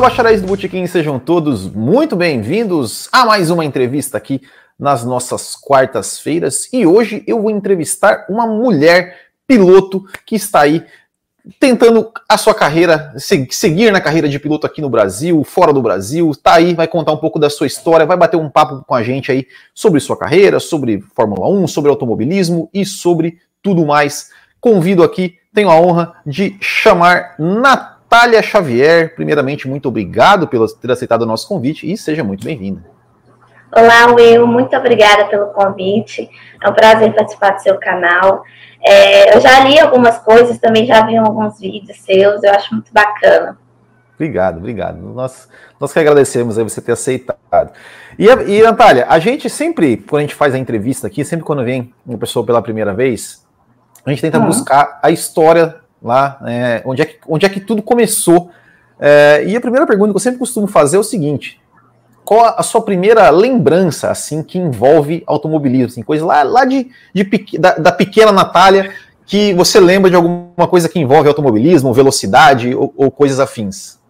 Fala, bacharéis do Botequim, sejam todos muito bem-vindos a mais uma entrevista aqui nas nossas quartas-feiras. E hoje eu vou entrevistar uma mulher piloto que está aí tentando a sua carreira, seguir na carreira de piloto aqui no Brasil, fora do Brasil. Está aí, vai contar um pouco da sua história, vai bater um papo com a gente aí sobre sua carreira, sobre Fórmula 1, sobre automobilismo e sobre tudo mais. Convido aqui, tenho a honra de chamar Natália Xavier. Primeiramente, muito obrigado por ter aceitado o nosso convite e seja muito bem-vinda. Olá, Will, muito obrigada pelo convite. É um prazer participar do seu canal. Eu já li algumas coisas, também já vi alguns vídeos seus, eu acho muito bacana. Obrigado, obrigado. Nós que agradecemos aí você ter aceitado. E Natália, a gente sempre, quando a gente faz a entrevista aqui, sempre quando vem uma pessoa pela primeira vez, a gente tenta buscar a história lá, né, onde é que tudo começou. E a primeira pergunta que eu sempre costumo fazer é o seguinte: qual a sua primeira lembrança, assim, que envolve automobilismo? Assim, coisa lá da pequena Natália, que você lembra de alguma coisa que envolve automobilismo, velocidade ou coisas afins?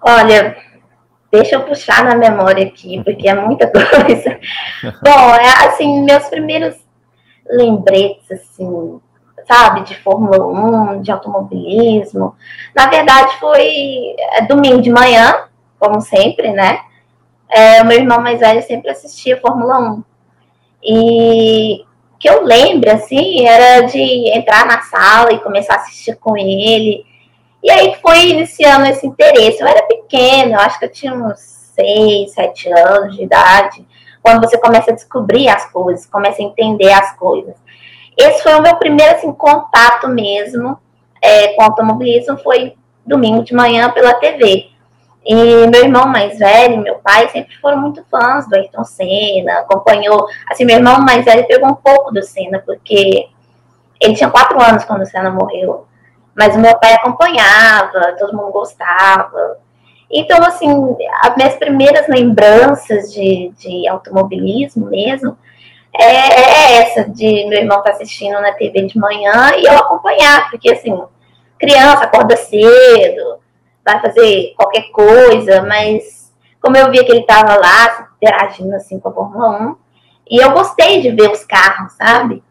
Olha, deixa eu puxar na memória aqui, porque é muita coisa. Bom, assim, meus primeiros lembretes, assim, sabe, de Fórmula 1, de automobilismo. Na verdade, foi domingo de manhã, como sempre, né? O meu irmão mais velho sempre assistia Fórmula 1. E o que eu lembro, assim, era de entrar na sala e começar a assistir com ele. E aí foi iniciando esse interesse. Eu era pequena, eu acho que eu tinha uns 6, 7 anos de idade, quando você começa a descobrir as coisas, começa a entender as coisas. Esse foi o meu primeiro, assim, contato mesmo com automobilismo, foi domingo de manhã pela TV. E meu irmão mais velho e meu pai sempre foram muito fãs do Ayrton Senna, acompanhou, assim, meu irmão mais velho pegou um pouco do Senna, porque ele tinha 4 anos quando o Senna morreu, mas o meu pai acompanhava, todo mundo gostava. Então, assim, as minhas primeiras lembranças de automobilismo mesmo é essa, de meu irmão estar assistindo na TV de manhã e eu acompanhar, porque, assim, criança acorda cedo, vai fazer qualquer coisa, mas como eu via que ele estava lá, interagindo, assim, com a Fórmula 1, e eu gostei de ver os carros, sabe?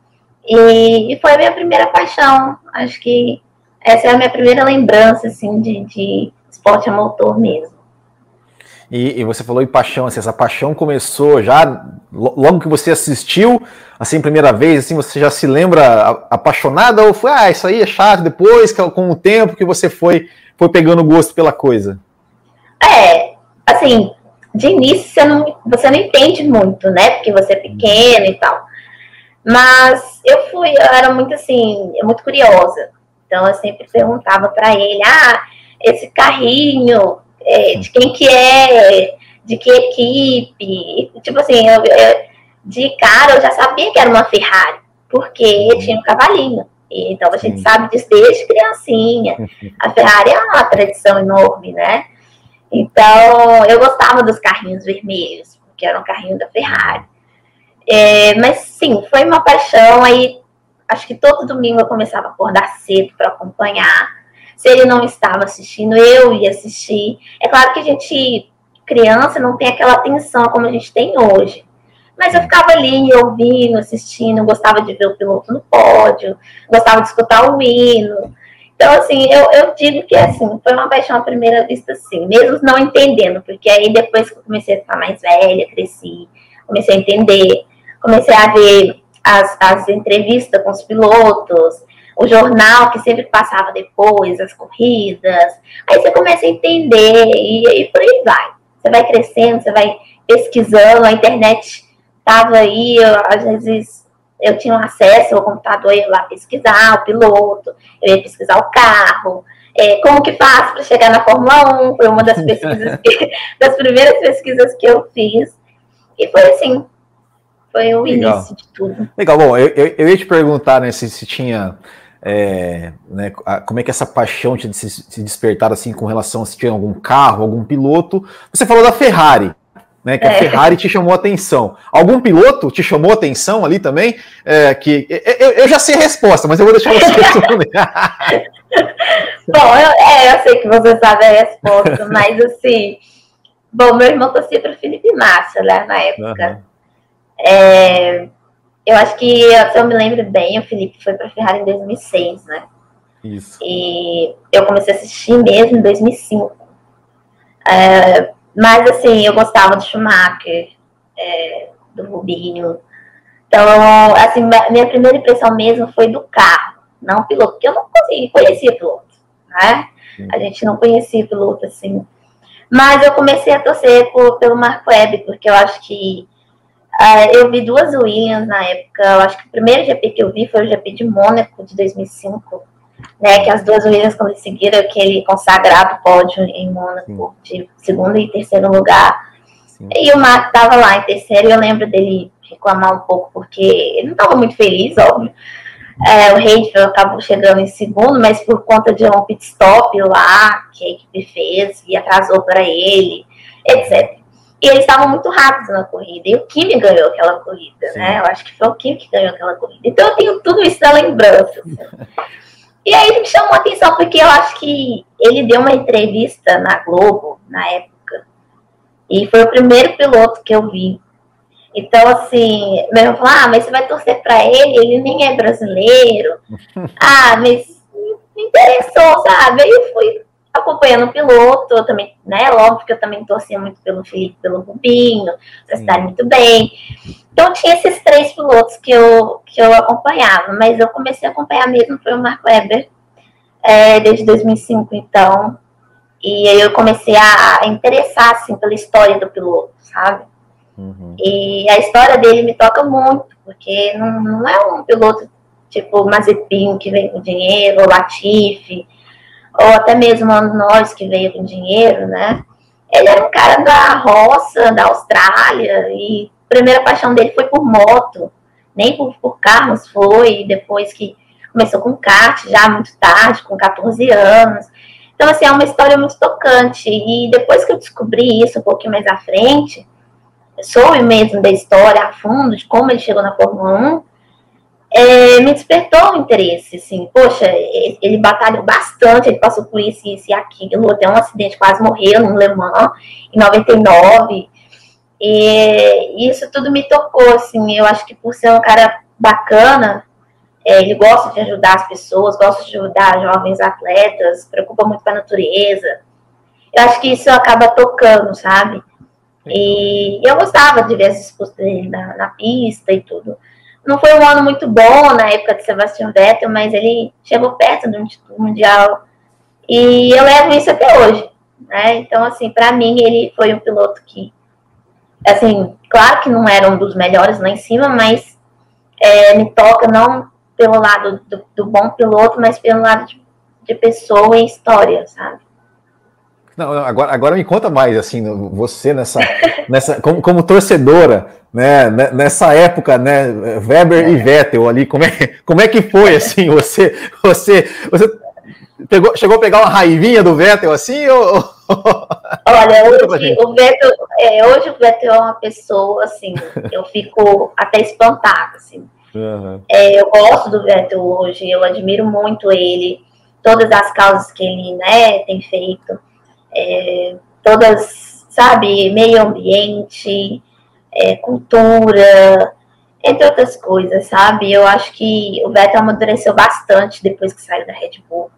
E foi a minha primeira paixão, acho que essa é a minha primeira lembrança, assim, de esporte a motor mesmo. E você falou em paixão, assim, essa paixão começou já logo que você assistiu, assim, primeira vez, assim, você já se lembra apaixonada ou foi, isso aí é chato, depois, com o tempo que você foi pegando gosto pela coisa? Assim, de início você não entende muito, né, porque você é pequeno e tal, mas eu era muito, assim, muito curiosa, então eu sempre perguntava pra ele, esse carrinho, de quem que é, de que equipe, tipo assim, de cara eu já sabia que era uma Ferrari, porque tinha um cavalinho, e então a gente sabe disso desde criancinha, a Ferrari é uma tradição enorme, né, então eu gostava dos carrinhos vermelhos, porque era um carrinho da Ferrari, mas sim, foi uma paixão, aí acho que todo domingo eu começava a acordar cedo para acompanhar. Se ele não estava assistindo, eu ia assistir. É claro que a gente, criança, não tem aquela atenção como a gente tem hoje. Mas eu ficava ali, ouvindo, assistindo, gostava de ver o piloto no pódio, gostava de escutar o hino. Então, assim, eu digo que, assim, foi uma paixão à primeira vista, sim. Mesmo não entendendo, porque aí depois que eu comecei a ficar mais velha, cresci, comecei a entender, comecei a ver as entrevistas com os pilotos, o jornal que sempre passava depois, as corridas, aí você começa a entender e por aí vai. Você vai crescendo, você vai pesquisando, a internet estava aí, às vezes eu tinha acesso ao computador, eu ia lá pesquisar o piloto, eu ia pesquisar o carro, como que faço para chegar na Fórmula 1, foi uma das pesquisas, das primeiras pesquisas que eu fiz, e foi assim. Foi o início de tudo. Legal, bom, eu ia te perguntar, né, se tinha, né, como é que essa paixão tinha de se despertar, assim, com relação a se tinha algum carro, algum piloto. Você falou da Ferrari, né, que a Ferrari te chamou a atenção. Algum piloto te chamou a atenção ali também? Eu já sei a resposta, mas eu vou deixar você responder. Bom, eu sei que você sabe a resposta, mas assim... Bom, meu irmão torcia para o Felipe Massa lá na época. Uhum. Eu acho que, se eu me lembro bem, o Felipe foi para a Ferrari em 2006, né? Isso. E eu comecei a assistir mesmo em 2005. Mas, assim, eu gostava do Schumacher, do Rubinho. Então, assim, minha primeira impressão mesmo foi do carro, não piloto. Porque eu não conhecia piloto, né? Sim. A gente não conhecia piloto, assim. Mas eu comecei a torcer pelo Mark Webber, porque eu acho que... eu vi duas Williams na época. Eu acho que o primeiro GP que eu vi foi o GP de Mônaco, de 2005. Né, que as duas Williams conseguiram aquele consagrado pódio em Mônaco, de segundo e terceiro lugar. Sim. E o Mark estava lá em terceiro, e eu lembro dele reclamar um pouco, porque ele não estava muito feliz, óbvio. O Hedfeld acabou chegando em segundo, mas por conta de um pit stop lá, que a equipe fez, e atrasou para ele, etc. E eles estavam muito rápidos na corrida, e o Kimi ganhou aquela corrida, sim, né? Eu acho que foi o Kimi que ganhou aquela corrida. Então eu tenho tudo isso na lembrança. E aí me chamou a atenção, porque eu acho que ele deu uma entrevista na Globo, na época, e foi o primeiro piloto que eu vi. Então, assim, meu irmão falou, mas você vai torcer pra ele? Ele nem é brasileiro. Mas me interessou, sabe? Aí eu fui acompanhando o piloto, eu também, né? Óbvio que eu também torcia muito pelo Felipe, pelo Rubinho, vocês estavam muito bem. Então tinha esses três pilotos que eu acompanhava, mas eu comecei a acompanhar mesmo foi o Mark Webber, desde 2005, então. E aí eu comecei a interessar, assim, pela história do piloto, sabe? Uhum. E a história dele me toca muito, porque não é um piloto tipo Mazepin, que vem com dinheiro, ou Latifi, ou até mesmo Lando Norris, que veio com dinheiro, né? Ele era um cara da roça, da Austrália, e a primeira paixão dele foi por moto, nem por carros foi, depois que começou com kart, já muito tarde, com 14 anos. Então, assim, é uma história muito tocante, e depois que eu descobri isso um pouquinho mais à frente, soube mesmo da história a fundo, de como ele chegou na Fórmula 1, me despertou o interesse, assim, poxa, ele batalhou bastante, ele passou por isso, isso e aquilo, até um acidente, quase morreu no Le Mans, em 99, e isso tudo me tocou, assim, eu acho que por ser um cara bacana, ele gosta de ajudar as pessoas, gosta de ajudar jovens atletas, se preocupa muito com a natureza, eu acho que isso acaba tocando, sabe? E eu gostava de ver as disputas dele na pista e tudo. Não foi um ano muito bom na época de Sebastian Vettel, mas ele chegou perto de um título mundial. E eu levo isso até hoje, né? Então, assim, pra mim, ele foi um piloto que, assim, claro que não era um dos melhores lá em cima, mas me toca não pelo lado do bom piloto, mas pelo lado de pessoa e história, sabe? Não, agora me conta mais, assim, você nessa como torcedora, né, nessa época, né, Webber e Vettel ali, como é que foi, assim, você chegou a pegar uma raivinha do Vettel, assim, ou... Olha, hoje o Vettel é uma pessoa, assim, eu fico até espantada, assim, uhum. Eu gosto do Vettel hoje, eu admiro muito ele, todas as causas que ele, né, tem feito, todas, sabe, meio ambiente, cultura, entre outras coisas, sabe? Eu acho que o Vettel amadureceu bastante depois que saiu da Red Bull.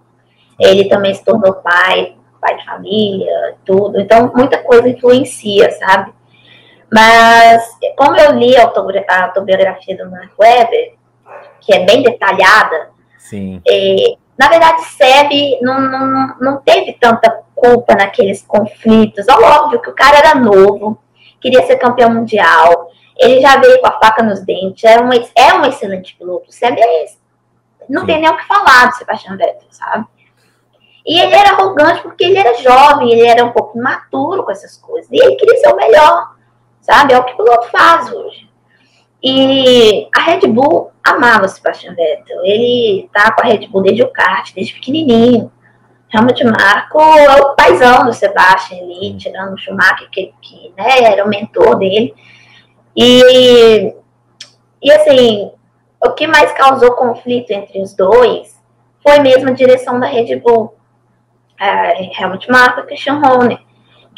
Ele também se tornou pai de família, tudo. Então, muita coisa influencia, sabe? Mas, como eu li a autobiografia do Mark Webber, que é bem detalhada, sim. Na verdade, Seb não teve tanta culpa naqueles conflitos. Óbvio que o cara era novo, queria ser campeão mundial, ele já veio com a faca nos dentes, é um excelente piloto. O Seb não tem nem o que falar do Sebastian Vettel, sabe? E ele era arrogante porque ele era jovem, ele era um pouco imaturo com essas coisas, e ele queria ser o melhor, sabe? É o que o piloto faz hoje. E a Red Bull amava o Sebastian Vettel. Ele tá com a Red Bull desde o kart, desde pequenininho. Helmut Marko é o paizão do Sebastian ali, tirando o Schumacher, que né, era o mentor dele. E assim, o que mais causou conflito entre os dois foi mesmo a direção da Red Bull. Helmut Marko e Christian Horner,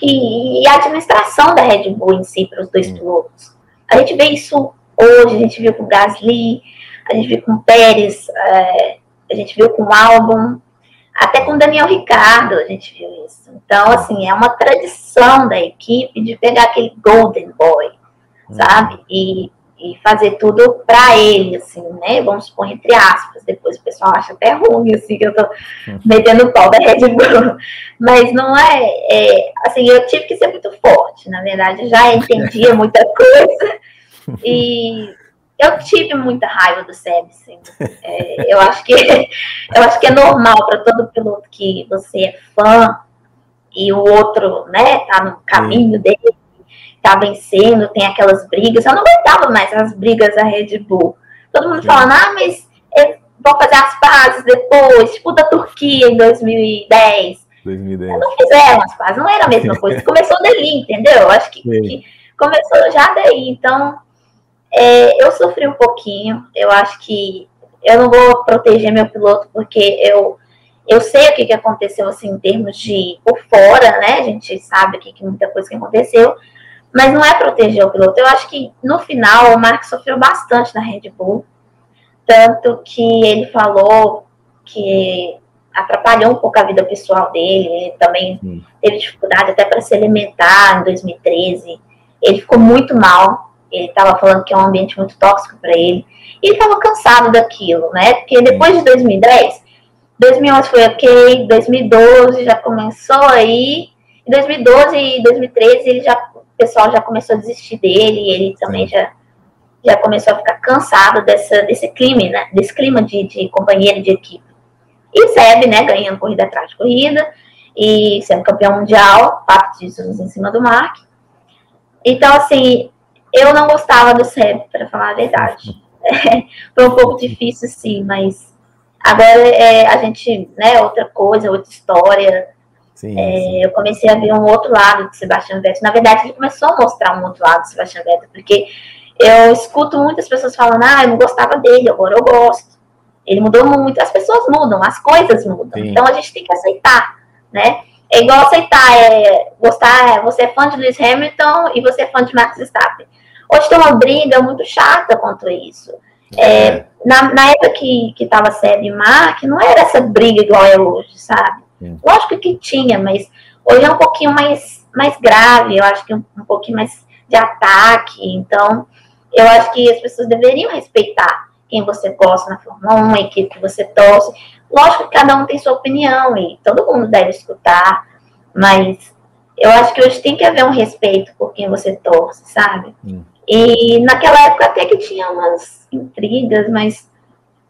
e a administração da Red Bull em si para os dois pilotos. A gente vê isso hoje, a gente viu com o Gasly, a gente viu com o Pérez, a gente viu com o Albon, até com o Daniel Ricciardo a gente viu isso. Então, assim, é uma tradição da equipe de pegar aquele golden boy, sabe? E fazer tudo pra ele, assim, né? Vamos supor, entre aspas. Depois o pessoal acha até ruim, assim, que eu tô metendo o pau da Red Bull. Mas não é... assim, eu tive que ser muito forte, na verdade. Eu já entendia muita coisa. E eu tive muita raiva do Seb, assim. Eu acho que é normal pra todo piloto que você é fã e o outro, né, tá no caminho dele, tá vencendo, tem aquelas brigas. Eu não aguentava mais as brigas da Red Bull. Todo mundo falando, mas vão fazer as pazes depois, tipo da Turquia em 2010. Eu não fizeram as pazes, não era a mesma coisa. Começou dali, entendeu? Acho que começou já daí. Então, eu sofri um pouquinho. Eu acho que eu não vou proteger meu piloto, porque eu sei o que aconteceu, assim, em termos de por fora, né? A gente sabe que muita coisa que aconteceu. Mas não é proteger o piloto. Eu acho que, no final, o Marko sofreu bastante na Red Bull. Tanto que ele falou que atrapalhou um pouco a vida pessoal dele. Ele também teve dificuldade até para se alimentar em 2013. Ele ficou muito mal. Ele estava falando que é um ambiente muito tóxico para ele. E ele estava cansado daquilo, né? Porque depois de 2010, 2011 foi ok, 2012 já começou aí. Em 2012 e 2013 ele já... o pessoal já começou a desistir dele, e ele também já começou a ficar cansado desse clima, né? Desse clima de companheiro de equipe. E Seb, né, ganhando corrida atrás de corrida, e sendo campeão mundial, papo de Jesus em cima do Mark. Então, assim, eu não gostava do Seb, para falar a verdade. Foi um pouco difícil, sim, mas agora a gente, né, outra coisa, outra história. Sim. Eu comecei a ver um outro lado de Sebastian Vettel. Na verdade, ele começou a mostrar um outro lado de Sebastian Vettel, porque eu escuto muitas pessoas falando, eu não gostava dele, agora eu gosto. Ele mudou muito. As pessoas mudam, as coisas mudam. Sim. Então, a gente tem que aceitar, né? É igual aceitar, gostar, você é fã de Lewis Hamilton e você é fã de Max Verstappen. Hoje tem uma briga muito chata quanto isso. Na época que tava Seb e Mark, não era essa briga igual é hoje, sabe? Lógico que tinha, mas hoje é um pouquinho mais grave, eu acho que um pouquinho mais de ataque. Então, eu acho que as pessoas deveriam respeitar quem você gosta na Fórmula 1, a equipe que você torce. Lógico que cada um tem sua opinião e todo mundo deve escutar, mas eu acho que hoje tem que haver um respeito por quem você torce, sabe? E naquela época até que tinha umas intrigas, mas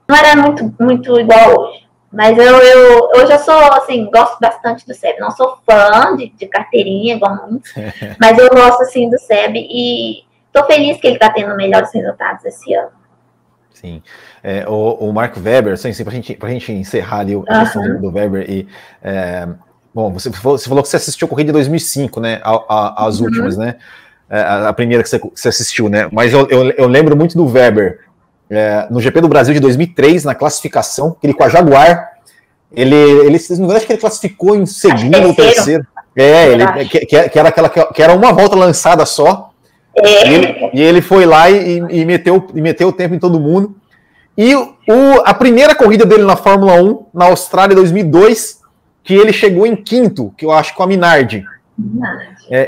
não era muito, muito igual hoje. Mas eu já sou, assim, gosto bastante do Seb. Não sou fã de carteirinha, igual muito, mas eu gosto, assim, do Seb e tô feliz que ele tá tendo melhores resultados esse ano. Sim. O Mark Webber, assim, pra gente encerrar ali a questão do Webber e... bom, você falou que você assistiu a corrida de 2005, né? As últimas, né? A primeira que você assistiu, né? Mas eu lembro muito do Webber. No GP do Brasil de 2003, na classificação, ele com a Jaguar, ele se não me engano, acho que ele classificou em segundo ou terceiro. Que era uma volta lançada só. E ele foi lá e meteu o tempo em todo mundo. E a primeira corrida dele na Fórmula 1, na Austrália 2002, que ele chegou em quinto, que eu acho, com a Minardi.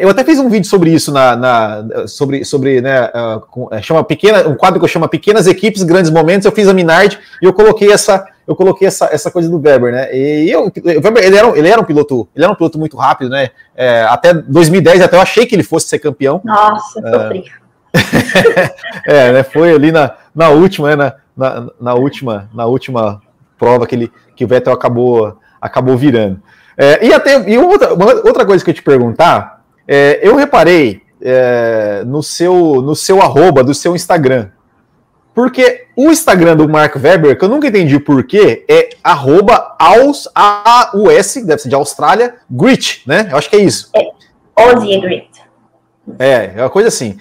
Eu até fiz um vídeo sobre isso sobre né, um quadro que eu chamo Pequenas Equipes, Grandes Momentos. Eu fiz a Minardi e eu coloquei essa coisa do Webber, né? E o Webber, ele era um piloto muito rápido, né? Até 2010, até eu achei que ele fosse ser campeão. Nossa, sofri. Né, foi ali na última, né, na última prova que o Vettel acabou virando. E outra coisa que eu te perguntar, eu reparei no seu arroba, do seu Instagram, porque o Instagram do Mark Webber, que eu nunca entendi o porquê, é @aus, A-U-S, deve ser de Austrália, Grit, né? Eu acho que é isso. Aussie Grit. É uma coisa assim.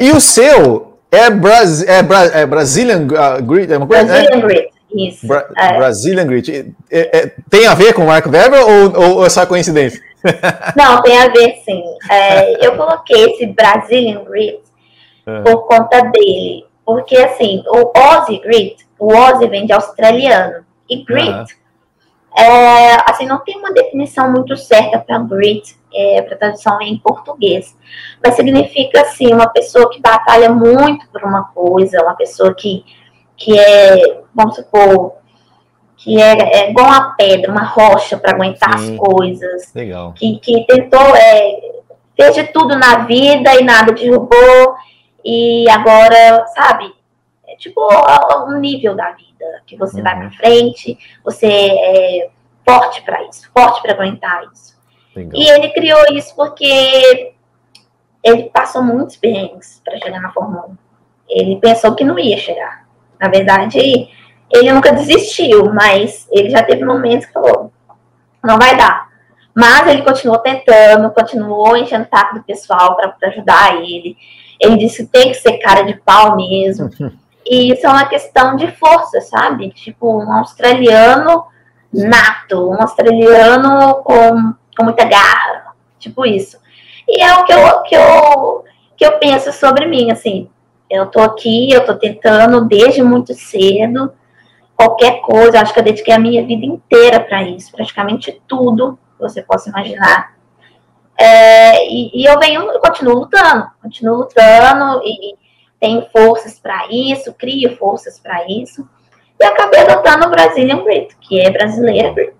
E o seu é Brazilian Grit, é uma coisa, Brazilian Grit. Isso. Brazilian Grid. Tem a ver com o Mark Webber ou é só coincidência? Não, tem a ver sim. Eu coloquei esse Brazilian Grid por conta dele. Porque assim, o Aussie Grid, o Aussie vem de australiano. E Grid, assim, não tem uma definição muito certa para Grid, para tradução em português. Mas significa assim, uma pessoa que batalha muito por uma coisa, uma pessoa que é, vamos supor, que é igual uma pedra, uma rocha para aguentar as coisas. Legal. Que tentou, fez de tudo na vida e nada derrubou. E agora, sabe, é tipo um nível da vida, que você vai pra frente, você é forte pra isso, forte pra aguentar isso. Legal. E ele criou isso porque ele passou muitos perrengues pra chegar na Fórmula 1. Ele pensou que não ia chegar. Na verdade, ele nunca desistiu, mas ele já teve momentos que falou, não vai dar. Mas ele continuou tentando, continuou enchendo o taco do pessoal pra ajudar ele. Ele disse que tem que ser cara de pau mesmo. E isso é uma questão de força, sabe? Tipo, um australiano nato, um australiano com muita garra, tipo isso. E é o que eu penso sobre mim, assim. Eu tô aqui, eu tô tentando desde muito cedo, qualquer coisa. Acho que eu dediquei a minha vida inteira para isso, praticamente tudo que você possa imaginar. E eu continuo lutando, e tenho forças para isso, crio forças para isso, e acabei adotando o Brazilian Grid, que é brasileira Grid.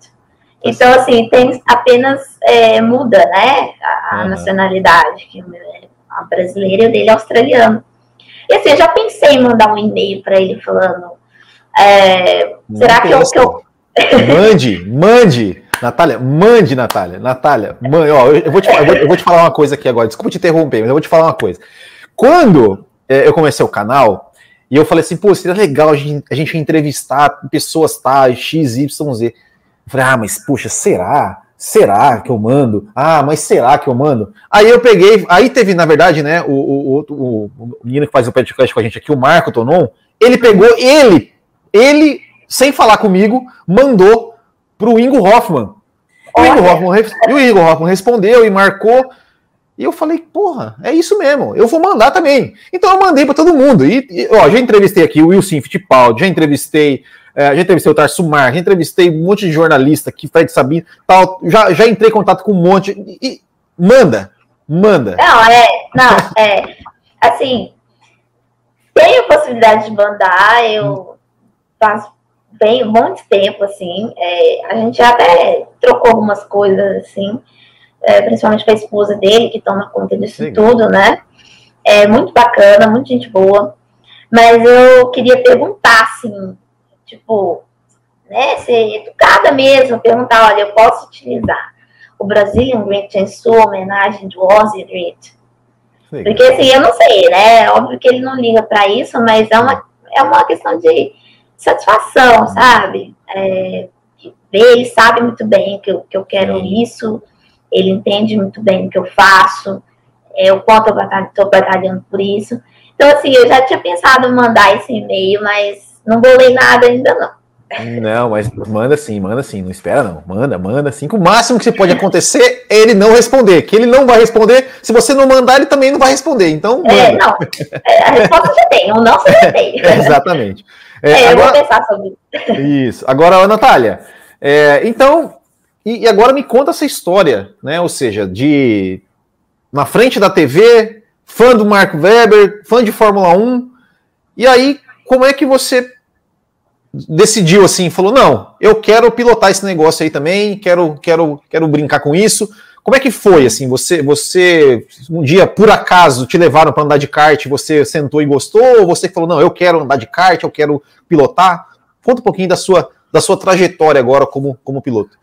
Então, assim, tem apenas muda, né, a nacionalidade, que a brasileira dele é australiano. E assim, eu já pensei em mandar um e-mail para ele falando, será que eu... Mande! Natália, mãe, ó, eu vou te falar uma coisa aqui agora, desculpa te interromper, mas eu vou te falar uma coisa. Quando eu comecei o canal, e eu falei assim, pô, seria legal a gente entrevistar pessoas, tá, X, Y, Z. Eu falei, mas puxa, será? Será que eu mando? Aí eu peguei, aí teve, na verdade, né, o menino que faz o podcast com a gente aqui, o Marco Tonon, ele pegou, ele, sem falar comigo, mandou pro Ingo Hoffman. E o Ingo Hoffman respondeu e marcou. E eu falei, porra, é isso mesmo. Eu vou mandar também. Então eu mandei para todo mundo. E já entrevistei aqui o Wilson Fittipaldi, já entrevistei o Tarso Mar, já entrevistei um monte de jornalista aqui, Fred Sabino, tal. Já entrei em contato com um monte. E manda. Não, assim, tenho possibilidade de mandar, eu faço bem, um monte de tempo, assim, a gente já até trocou algumas coisas, assim, principalmente com a esposa dele, que toma conta disso tudo, né, muito bacana, muito gente boa, mas eu queria perguntar, assim, tipo, né, ser educada mesmo, perguntar, olha, eu posso utilizar o Brazilian Grid em sua homenagem do Aussie Grid? Porque, assim, eu não sei, né, óbvio que ele não liga pra isso, mas é uma questão de satisfação, sabe? Ele sabe muito bem que eu quero isso, ele entende muito bem o que eu faço, o quanto eu estou batalhando por isso. Então, assim, eu já tinha pensado em mandar esse e-mail, mas não vou ler nada ainda, não. Não, mas manda sim, não espera não, manda sim, que o máximo que pode acontecer é ele não responder, que ele não vai responder, se você não mandar, ele também não vai responder, então manda. A resposta já tem, ou não você já tem. Exatamente. Agora, eu vou pensar sobre isso. Isso. Agora, Natália, então, e agora me conta essa história, né? Ou seja, de na frente da TV, fã do Mark Webber, fã de Fórmula 1, e aí, como é que você decidiu assim, falou, não, eu quero pilotar esse negócio aí também, quero brincar com isso. Como é que foi, assim, você um dia, por acaso, te levaram para andar de kart, você sentou e gostou, ou você falou, não, eu quero andar de kart, eu quero pilotar? Conta um pouquinho da sua trajetória agora como piloto.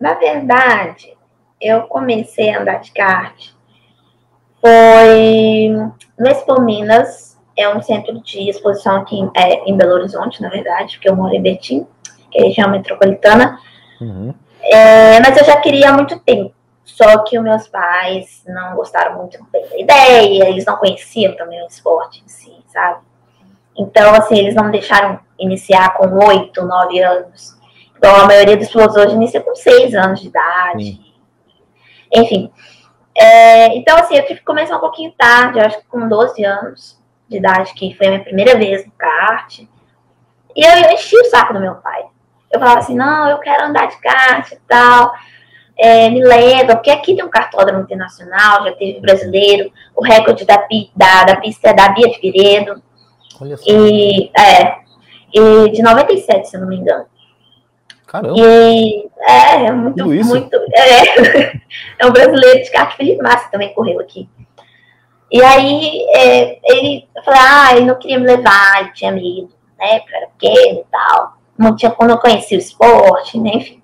Na verdade, eu comecei a andar de kart, foi no Expo Minas, é um centro de exposição aqui em Belo Horizonte, na verdade, porque eu moro em Betim, que é região metropolitana. Mas eu já queria há muito tempo, só que os meus pais não gostaram muito bem da ideia, eles não conheciam também o esporte em si, sabe? Então, assim, eles não deixaram iniciar com 8, 9 anos. Então, a maioria dos pilotos hoje inicia com 6 anos de idade. Enfim. Então, assim, eu tive que começar um pouquinho tarde. Eu acho que com 12 anos de idade, que foi a minha primeira vez no kart. E eu enchi o saco do meu pai. Eu falava assim, não, eu quero andar de kart e tal. Me leva, porque aqui tem um kartódromo internacional, já teve brasileiro. O recorde da pista é da Bia de Figueiredo. Olha só. E de 97, se eu não me engano. Caramba. E é muito, muito. É um brasileiro de kart, Felipe Massa também correu aqui. E aí ele falou, ele não queria me levar, ele tinha medo, né? Porque era pequeno e tal. Não tinha como eu conhecer o esporte, né? Enfim.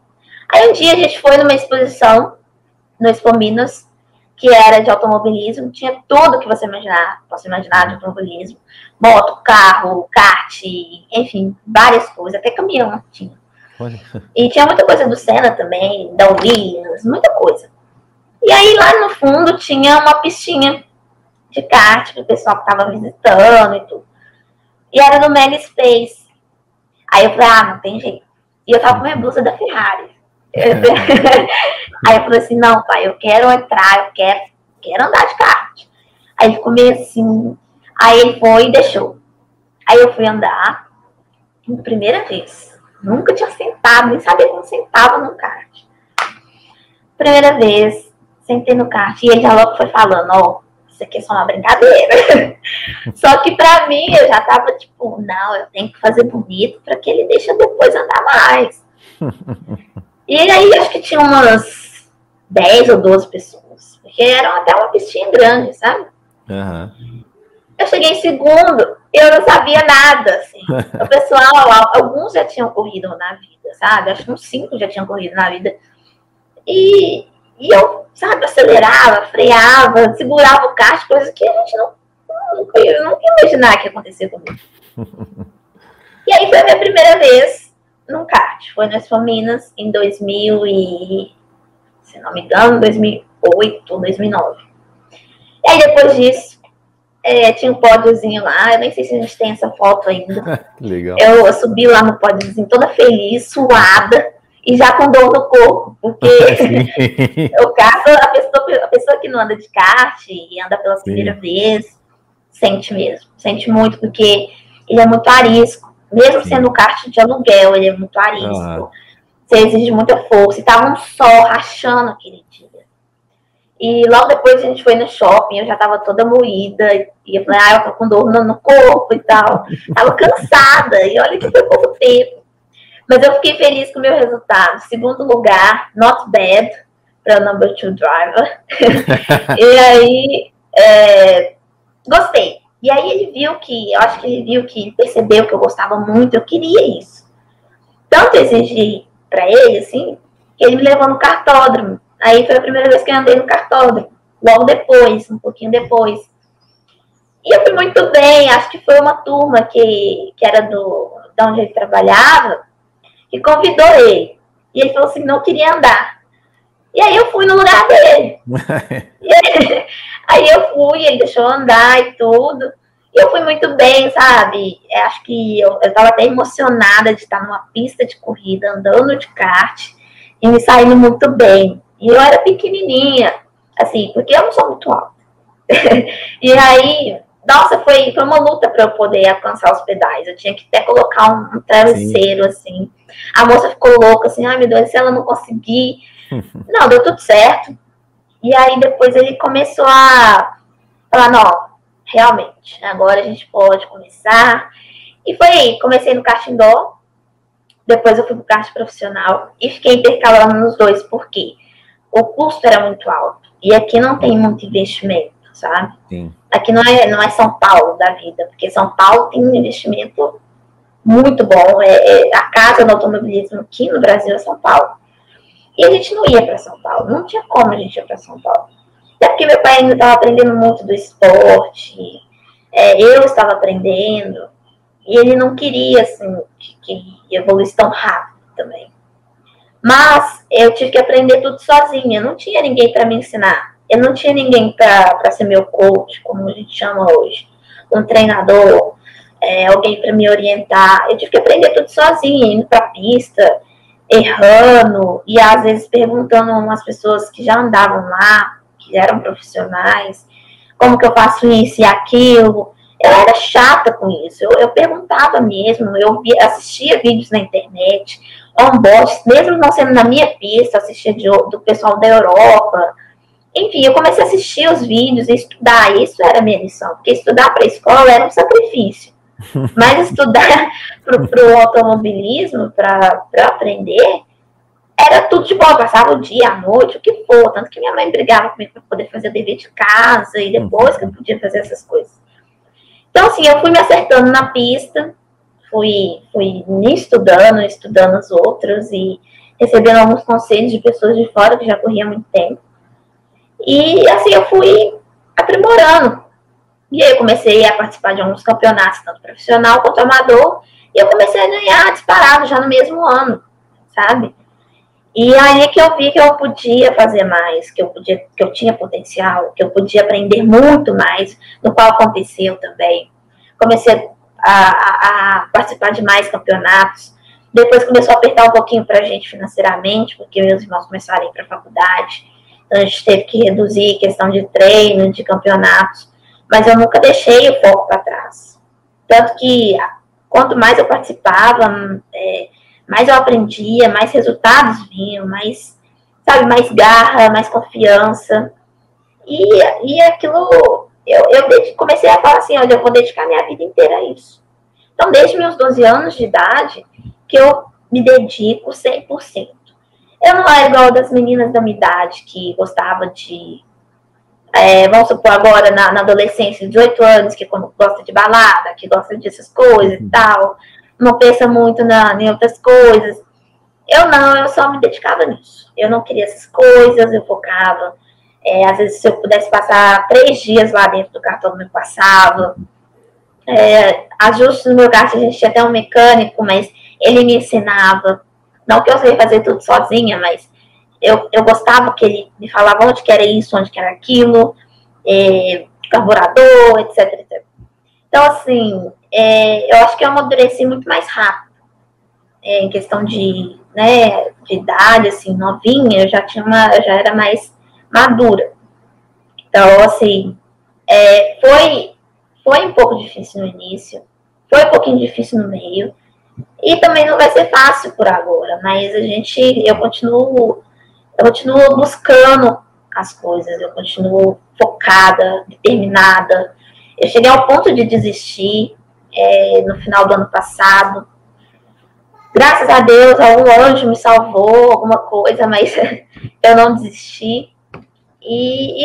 Aí um dia a gente foi numa exposição no Expo Minas, que era de automobilismo, tinha tudo que você imaginar, posso imaginar de automobilismo. Moto, carro, kart, enfim, várias coisas, até caminhão tinha. Olha. E tinha muita coisa do Senna também, da Williams, muita coisa. E aí lá no fundo tinha uma pistinha de kart pro pessoal que tava visitando e tudo. E era no Mega Space. Aí eu falei, não tem jeito. E eu tava com minha blusa da Ferrari. Aí eu falei assim, não, pai, eu quero entrar, eu quero andar de kart. Aí ele ficou meio assim, aí ele foi e deixou. Aí eu fui andar, primeira vez, nunca tinha sentado, nem sabia como sentava num kart. Primeira vez, sentei no kart, e ele já logo foi falando, isso aqui é só uma brincadeira. Só que pra mim, eu já tava tipo, não, eu tenho que fazer bonito pra que ele deixe depois andar mais. E aí, acho que tinha umas 10 ou 12 pessoas. Porque eram até uma pistinha grande, sabe? Uhum. Eu cheguei em segundo, eu não sabia nada, assim. O pessoal, alguns já tinham corrido na vida, sabe? Acho que uns 5 já tinham corrido na vida. E eu, sabe, acelerava, freava, segurava o kart, coisas que a gente não ia imaginar que ia acontecer comigo. E aí foi a minha primeira vez num kart, foi no Expo Minas em 2000 e, se não me engano, 2008, 2009. E aí depois disso, tinha um pódiozinho lá, eu nem sei se a gente tem essa foto ainda. Legal. Eu subi lá no pódiozinho toda feliz, suada e já com dor no corpo, porque o kart, a pessoa que não anda de kart e anda pela primeira vez, sente mesmo, sente muito, porque ele é muito arisco. Mesmo sendo kart de aluguel, ele é muito arisco. Você exige muita força. E tava um sol rachando aquele dia. E logo depois a gente foi no shopping, eu já tava toda moída. E eu falei, eu tô com dor no corpo e tal. Tava cansada. E olha que foi pouco tempo. Mas eu fiquei feliz com o meu resultado. Segundo lugar, not bad, pra number 2 driver. E aí, gostei. E aí ele percebeu que eu gostava muito, eu queria isso. Tanto exigi pra ele, assim, que ele me levou no kartódromo. Aí foi a primeira vez que eu andei no kartódromo, logo depois, um pouquinho depois. E eu fui muito bem, acho que foi uma turma que era da onde ele trabalhava, que convidou ele. E ele falou assim, não queria andar. E aí eu fui no lugar dele. Aí eu fui, ele deixou eu andar e tudo. E eu fui muito bem, sabe? Acho que eu tava até emocionada de estar numa pista de corrida, andando de kart, e me saindo muito bem. E eu era pequenininha, assim, porque eu não sou muito alta. E aí, nossa, foi uma luta para eu poder alcançar os pedais. Eu tinha que até colocar um travesseiro, assim. A moça ficou louca, assim, ai meu Deus, se ela não conseguir... Não, deu tudo certo. E aí depois ele começou a falar, não, realmente, agora a gente pode começar. E foi aí, comecei no kart indoor, depois eu fui pro kart profissional e fiquei intercalando nos dois, porque o custo era muito alto. E aqui não tem muito investimento, sabe? Sim. Aqui não é São Paulo da vida, porque São Paulo tem um investimento muito bom. A casa do automobilismo aqui no Brasil é São Paulo. E a gente não ia para São Paulo, não tinha como a gente ir para São Paulo. Até porque meu pai ainda estava aprendendo muito do esporte, eu estava aprendendo, e ele não queria assim, que evoluísse tão rápido também. Mas eu tive que aprender tudo sozinha, não tinha ninguém para me ensinar, eu não tinha ninguém para ser meu coach, como a gente chama hoje, um treinador. alguém para me orientar. Eu tive que aprender tudo sozinha, indo para a pista, errando, e às vezes perguntando a umas pessoas que já andavam lá, que eram profissionais, como que eu faço isso e aquilo. Eu era chata com isso, eu perguntava mesmo, eu assistia vídeos na internet, on-board, mesmo não sendo na minha pista, assistia do pessoal da Europa. Enfim, eu comecei a assistir os vídeos e estudar, isso era a minha lição, porque estudar para a escola era um sacrifício, mas estudar para o automobilismo, para aprender, era tudo de boa, eu passava o dia, a noite, o que for, tanto que minha mãe brigava comigo para poder fazer o dever de casa e depois que eu podia fazer essas coisas. Então, assim, eu fui me acertando na pista, fui me estudando as outras e recebendo alguns conselhos de pessoas de fora que já corriam há muito tempo. E, assim, eu fui aprimorando. E aí eu comecei a participar de alguns campeonatos, tanto profissional quanto amador, e eu comecei a ganhar disparado já no mesmo ano, sabe? E aí é que eu vi que eu podia fazer mais, que eu tinha potencial, que eu podia aprender muito mais, no qual aconteceu também. Comecei a participar de mais campeonatos, depois começou a apertar um pouquinho para a gente financeiramente, porque meus irmãos começaram a ir para a faculdade, então a gente teve que reduzir questão de treino, de campeonatos, mas eu nunca deixei o foco para trás. Tanto que quanto mais eu participava, mais eu aprendia, mais resultados vinham, mais, sabe, mais garra, mais confiança. E aquilo, eu comecei a falar assim, olha, eu vou dedicar minha vida inteira a isso. Então, desde meus 12 anos de idade, que eu me dedico 100%. Eu não era igual das meninas da minha idade, que gostava de, vamos supor, agora na adolescência, 18 anos, que gosta de balada, que gosta dessas coisas e tal, não pensa muito em outras coisas. Eu não, eu só me dedicava nisso. Eu não queria essas coisas, eu focava. Às vezes, se eu pudesse passar 3 dias lá dentro do cartão, eu passava. Ajustes no meu carro, a gente tinha até um mecânico, mas ele me ensinava. Não que eu sei fazer tudo sozinha, mas eu gostava que ele me falava onde que era isso, onde que era aquilo, carburador, etc, etc. Então, assim, eu acho que eu amadureci muito mais rápido. Em questão de, né, de idade, assim, novinha, eu já era mais madura. Então, assim, foi um pouco difícil no início, foi um pouquinho difícil no meio, e também não vai ser fácil por agora, mas eu continuo buscando as coisas, eu continuo focada, determinada. Eu cheguei ao ponto de desistir, no final do ano passado. Graças a Deus, algum anjo me salvou, alguma coisa, mas eu não desisti. E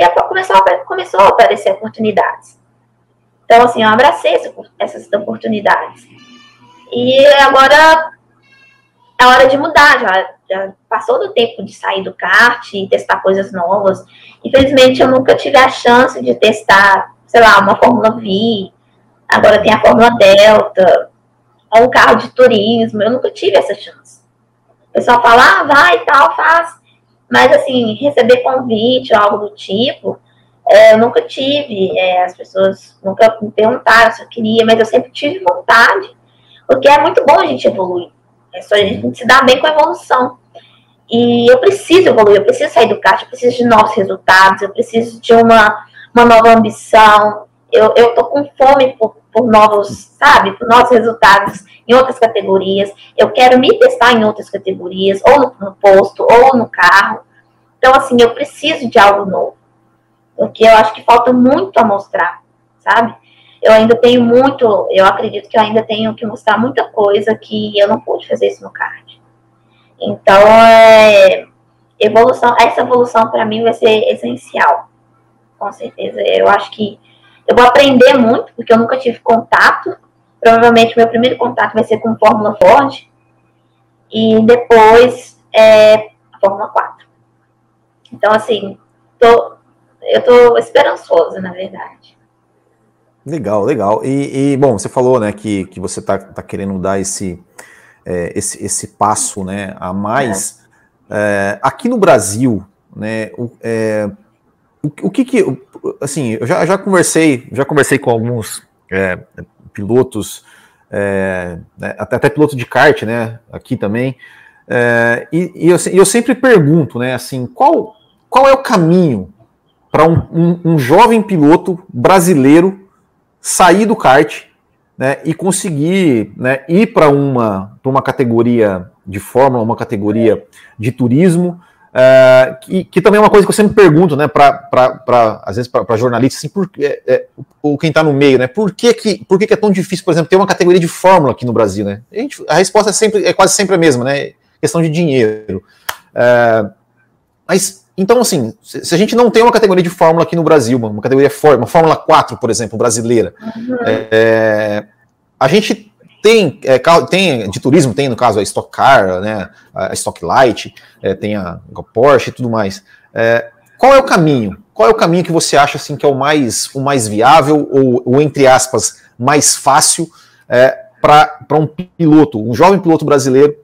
começou a aparecer oportunidades. Então, assim, eu abracei essas oportunidades. E agora é hora de mudar. Já passou do tempo de sair do kart e testar coisas novas. Infelizmente, eu nunca tive a chance de testar, sei lá, uma Fórmula V. Agora tem a Fórmula Delta, ou um carro de turismo. Eu nunca tive essa chance. O pessoal fala, vai e tal, faz. Mas, assim, receber convite ou algo do tipo, eu nunca tive. As pessoas nunca me perguntaram se eu queria, mas eu sempre tive vontade. Porque é muito bom a gente evoluir. É só a gente se dar bem com a evolução. E eu preciso evoluir, eu preciso sair do kart, eu preciso de novos resultados, eu preciso de uma nova ambição. Eu tô com fome por novos, sabe, por novos resultados em outras categorias. Eu quero me testar em outras categorias, ou no posto, ou no carro. Então, assim, eu preciso de algo novo. Porque eu acho que falta muito a mostrar, sabe? Eu acredito que eu ainda tenho que mostrar muita coisa que eu não pude fazer isso no kart. Então, essa evolução para mim vai ser essencial. Com certeza, eu acho que eu vou aprender muito, porque eu nunca tive contato. Provavelmente, meu primeiro contato vai ser com Fórmula Ford. E depois, Fórmula 4. Então, assim, eu tô esperançosa, na verdade. Legal, legal. E bom, você falou, né, que você está querendo dar esse passo, né, a mais. Aqui no Brasil, né, o que assim, eu já conversei com alguns pilotos, até piloto de kart, né, aqui também, e eu sempre pergunto, né, assim, qual é o caminho para um jovem piloto brasileiro sair do kart, né, e conseguir, né, ir para uma categoria de fórmula, uma categoria de turismo, que também é uma coisa que eu sempre pergunto, né, às vezes para jornalistas, assim, ou quem está no meio, né, por que é tão difícil, por exemplo, ter uma categoria de fórmula aqui no Brasil, né? A resposta é quase sempre a mesma, né, questão de dinheiro. Mas, então, assim, se a gente não tem uma categoria de fórmula aqui no Brasil, uma categoria fórmula, uma Fórmula 4, por exemplo, brasileira, a gente tem de turismo, tem no caso a Stock Car, né, a Stock Light, tem a Porsche e tudo mais. Qual é o caminho? Qual é o caminho que você acha, assim, que é o mais viável, ou entre aspas, mais fácil, para um jovem piloto brasileiro,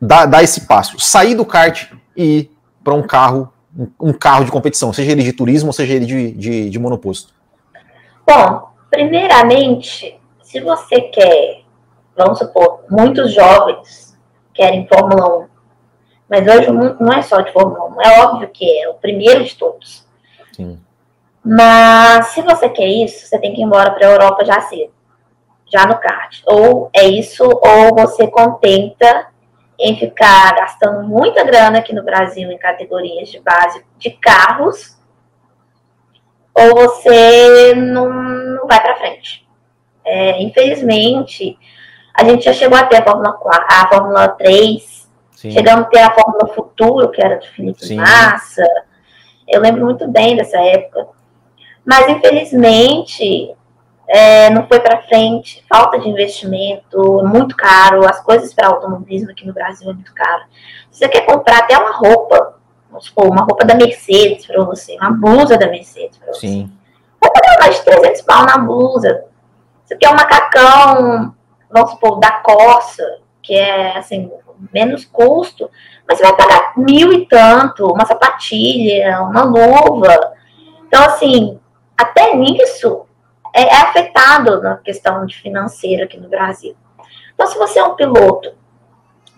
dar esse passo, sair do kart e ir para um carro de competição, seja ele de turismo ou seja ele de monoposto? Bom, primeiramente, se você quer, vamos supor, muitos jovens querem Fórmula 1, mas hoje não é só de Fórmula 1, é óbvio que é o primeiro de todos. Sim. Mas se você quer isso, você tem que ir embora para a Europa já cedo, já no kart. Ou é isso, ou você contenta em ficar gastando muita grana aqui no Brasil em categorias de base de carros, ou você não vai para frente. Infelizmente, a gente já chegou até a Fórmula 4, a Fórmula 3, Sim. Chegamos a ter a Fórmula Futuro, que era de Felipe Sim. Massa, eu lembro muito bem dessa época, mas infelizmente não foi para frente, falta de investimento, muito caro, as coisas para automobilismo aqui no Brasil é muito caro. Se você quer comprar até uma roupa, vamos supor, uma roupa da Mercedes para você, uma blusa da Mercedes para você, vai pagar mais de 300 pau na blusa. Você quer um macacão, vamos supor, da Corsa, que é, assim, menos custo, mas você vai pagar 1.000 e tanto, uma sapatilha, uma luva. Então, assim, até nisso é afetado na questão de financeira aqui no Brasil. Então, se você é um piloto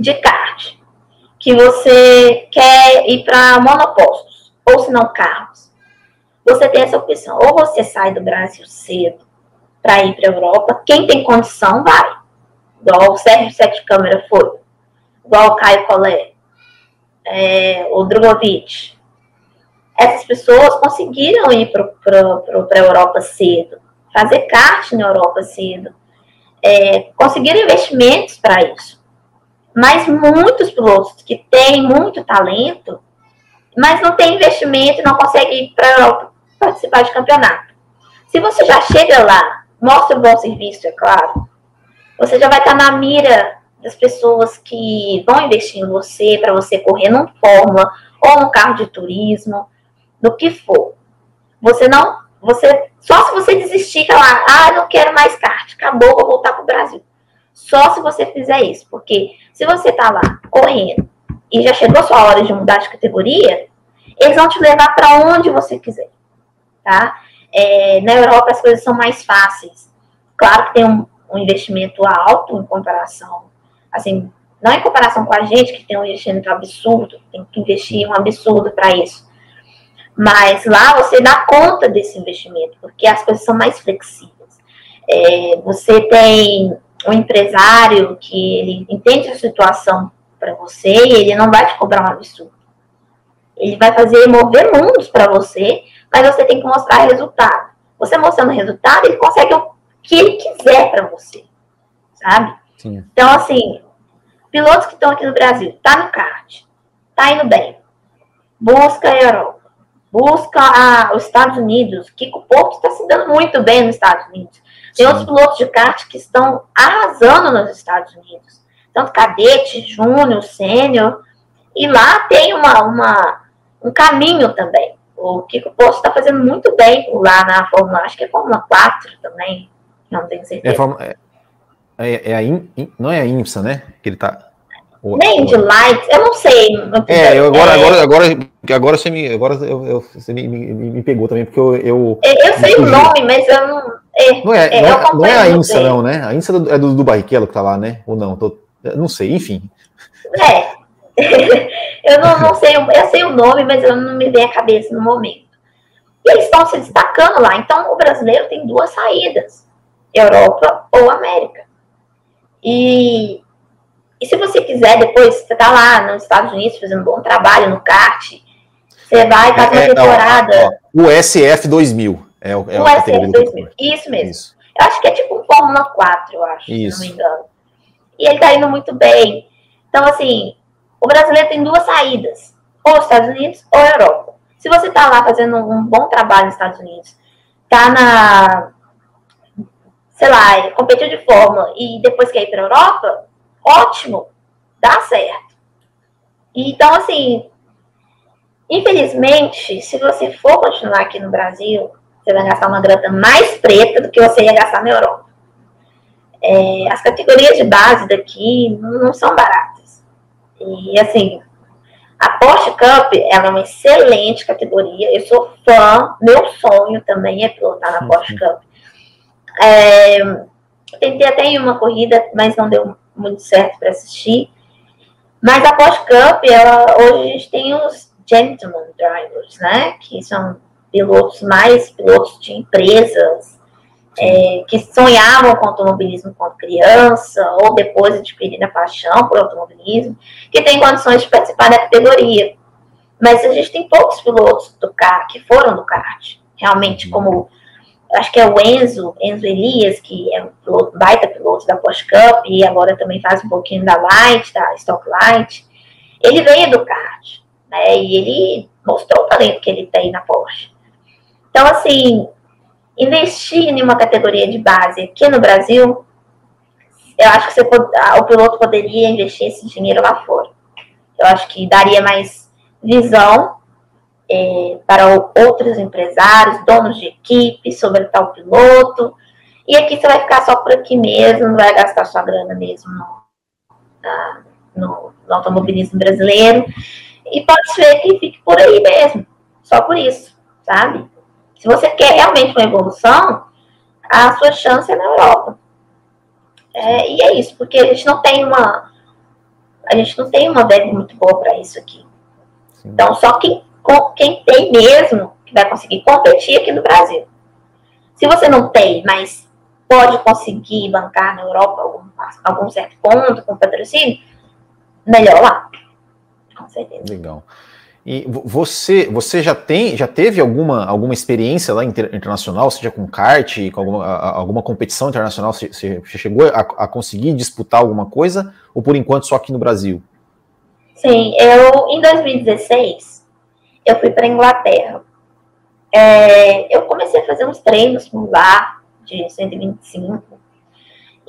de kart, que você quer ir para monopostos, ou se não carros, você tem essa opção. Ou você sai do Brasil cedo, para ir para a Europa, quem tem condição vai, igual o Sérgio Sete Câmara foi, igual o Caio Collet, o Drogovic. Essas pessoas conseguiram ir para a Europa cedo, fazer kart na Europa cedo, conseguiram investimentos para isso. Mas muitos pilotos que têm muito talento, mas não têm investimento e não conseguem ir para a Europa participar de campeonato. Se você já chega lá, mostra um bom serviço, é claro, você já vai estar na mira das pessoas que vão investir em você, para você correr num Fórmula ou num carro de turismo, do que for. Só se você desistir, que lá, não quero mais kart, acabou, vou voltar para o Brasil. Só se você fizer isso, porque se você está lá correndo e já chegou sua hora de mudar de categoria, eles vão te levar para onde você quiser, tá? Na Europa as coisas são mais fáceis. Claro que tem um investimento alto em comparação, assim, não em comparação com a gente, que tem um investimento absurdo, tem que investir um absurdo para isso. Mas lá você dá conta desse investimento, porque as coisas são mais flexíveis. Você tem um empresário que ele entende a situação para você e ele não vai te cobrar um absurdo. Ele vai fazer mover mundos para você, mas você tem que mostrar resultado. Você mostrando resultado, ele consegue o que ele quiser para você, sabe? Sim. Então, assim, pilotos que estão aqui no Brasil, tá no kart, tá indo bem, busca a Europa, busca os Estados Unidos, Kiko Porto está se dando muito bem nos Estados Unidos. Tem Sim. outros pilotos de kart que estão arrasando nos Estados Unidos, tanto cadete, júnior, sênior, e lá tem um caminho também. O Kiko Porto está fazendo muito bem lá na Fórmula, acho que é Fórmula 4 também, não tenho certeza. Não é a IMSA, né? Que ele tá. Nem de Light, eu não sei. Agora você me pegou também, porque eu sei o nome, mas eu não. Não é a INSA, não, né? A INSA é do Barrichello que tá lá, né? Ou não? Não sei, enfim. É. Eu não sei, eu sei o nome, mas eu não me dei a cabeça no momento. E eles estão se destacando lá. Então, o brasileiro tem duas saídas. Europa ou América. E se você quiser, depois, você tá lá nos Estados Unidos fazendo um bom trabalho no kart, você vai fazer uma temporada... O SF 2000. É o SF 2000. Isso mesmo. Isso. Eu acho que é tipo um Fórmula 4, eu acho, isso. Se não me engano. E ele tá indo muito bem. Então, assim, o brasileiro tem duas saídas. Ou os Estados Unidos ou a Europa. Se você tá lá fazendo um bom trabalho nos Estados Unidos, tá na... sei lá, competiu de fórmula e depois quer ir para a Europa, ótimo, dá certo. Então, assim, infelizmente, se você for continuar aqui no Brasil, você vai gastar uma grana mais preta do que você ia gastar na Europa. As categorias de base daqui não são baratas. E, assim, a Porsche Cup, ela é uma excelente categoria. Eu sou fã, meu sonho também é pilotar na Porsche Cup. Tentei até em uma corrida, mas não deu muito certo para assistir. Mas a Porsche Cup, hoje a gente tem os gentleman drivers, né? Que são pilotos de empresas, que sonhavam com automobilismo quando criança, ou depois adquirindo a paixão por automobilismo, que tem condições de participar da categoria. Mas a gente tem poucos pilotos do kart, que foram do kart, realmente, como... acho que é o Enzo Elias, que é um baita piloto da Porsche Cup e agora também faz um pouquinho da Stock Light. Ele veio do kart, né? E ele mostrou o talento que ele tem na Porsche. Então, assim, investir em uma categoria de base aqui no Brasil, eu acho que o piloto poderia investir esse dinheiro lá fora. Eu acho que daria mais visão para outros empresários, donos de equipe, sobre tal piloto. E aqui você vai ficar só por aqui mesmo, não vai gastar sua grana mesmo no automobilismo brasileiro. E pode ser que fique por aí mesmo, só por isso, sabe? Se você quer realmente uma evolução, a sua chance é na Europa. E é isso, porque a gente não tem uma verba muito boa para isso aqui. Sim. Então, só que quem tem mesmo que vai conseguir competir aqui no Brasil. Se você não tem, mas pode conseguir bancar na Europa algum certo ponto com patrocínio, melhor lá. Com certeza. Legal. E você já teve alguma experiência lá internacional, seja com kart, com alguma competição internacional? Você chegou a conseguir disputar alguma coisa ou por enquanto só aqui no Brasil? Sim, em 2016 eu fui para a Inglaterra. Eu comecei a fazer uns treinos por lá, de 125.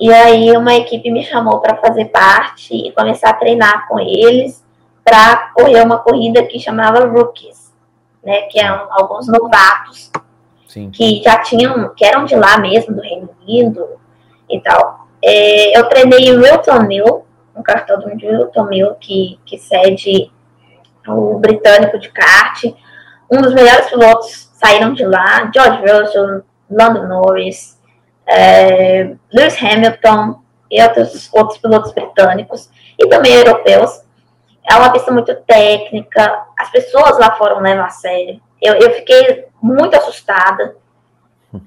E aí uma equipe me chamou para fazer parte e começar a treinar com eles para correr uma corrida que chamava Rookies, né? Que eram alguns novatos. Sim. Que já tinham, que eram de lá mesmo, do Reino Unido e tal. Eu treinei o Wilton Mill, um cartódromo de Wilton Mill, que cede... o britânico de kart, um dos melhores pilotos saíram de lá, George Russell, Lando Norris, Lewis Hamilton e outros pilotos britânicos e também europeus. É uma pista muito técnica, as pessoas lá foram levar a sério. Eu fiquei muito assustada,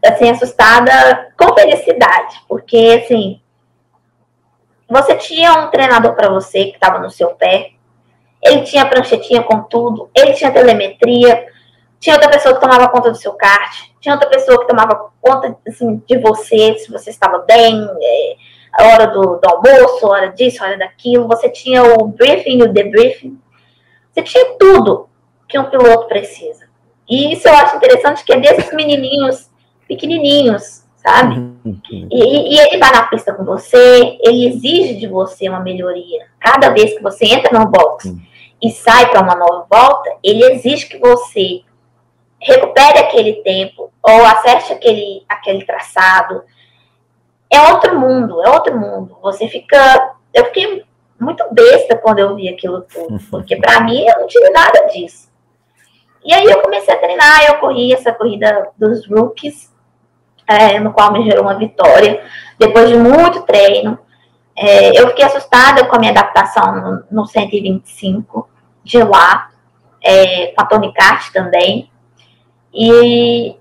assim, assustada com felicidade, porque, assim, você tinha um treinador para você que estava no seu pé. Ele tinha pranchetinha com tudo, ele tinha telemetria, tinha outra pessoa que tomava conta do seu kart, tinha outra pessoa que tomava conta, assim, de você, se você estava bem, a hora do almoço, a hora disso, a hora daquilo. Você tinha o briefing, o debriefing. Você tinha tudo que um piloto precisa. E isso eu acho interessante, que é desses menininhos pequenininhos, sabe? E ele vai na pista com você, ele exige de você uma melhoria. Cada vez que você entra no box e sai para uma nova volta, ele exige que você recupere aquele tempo ou acerte aquele traçado. É outro mundo. Eu fiquei muito besta quando eu vi aquilo tudo, porque para mim eu não tive nada disso. E aí eu comecei a treinar, eu corri essa corrida dos rookies, no qual me gerou uma vitória, depois de muito treino. Eu fiquei assustada com a minha adaptação no 125 de lá, com a Tony Kart também. E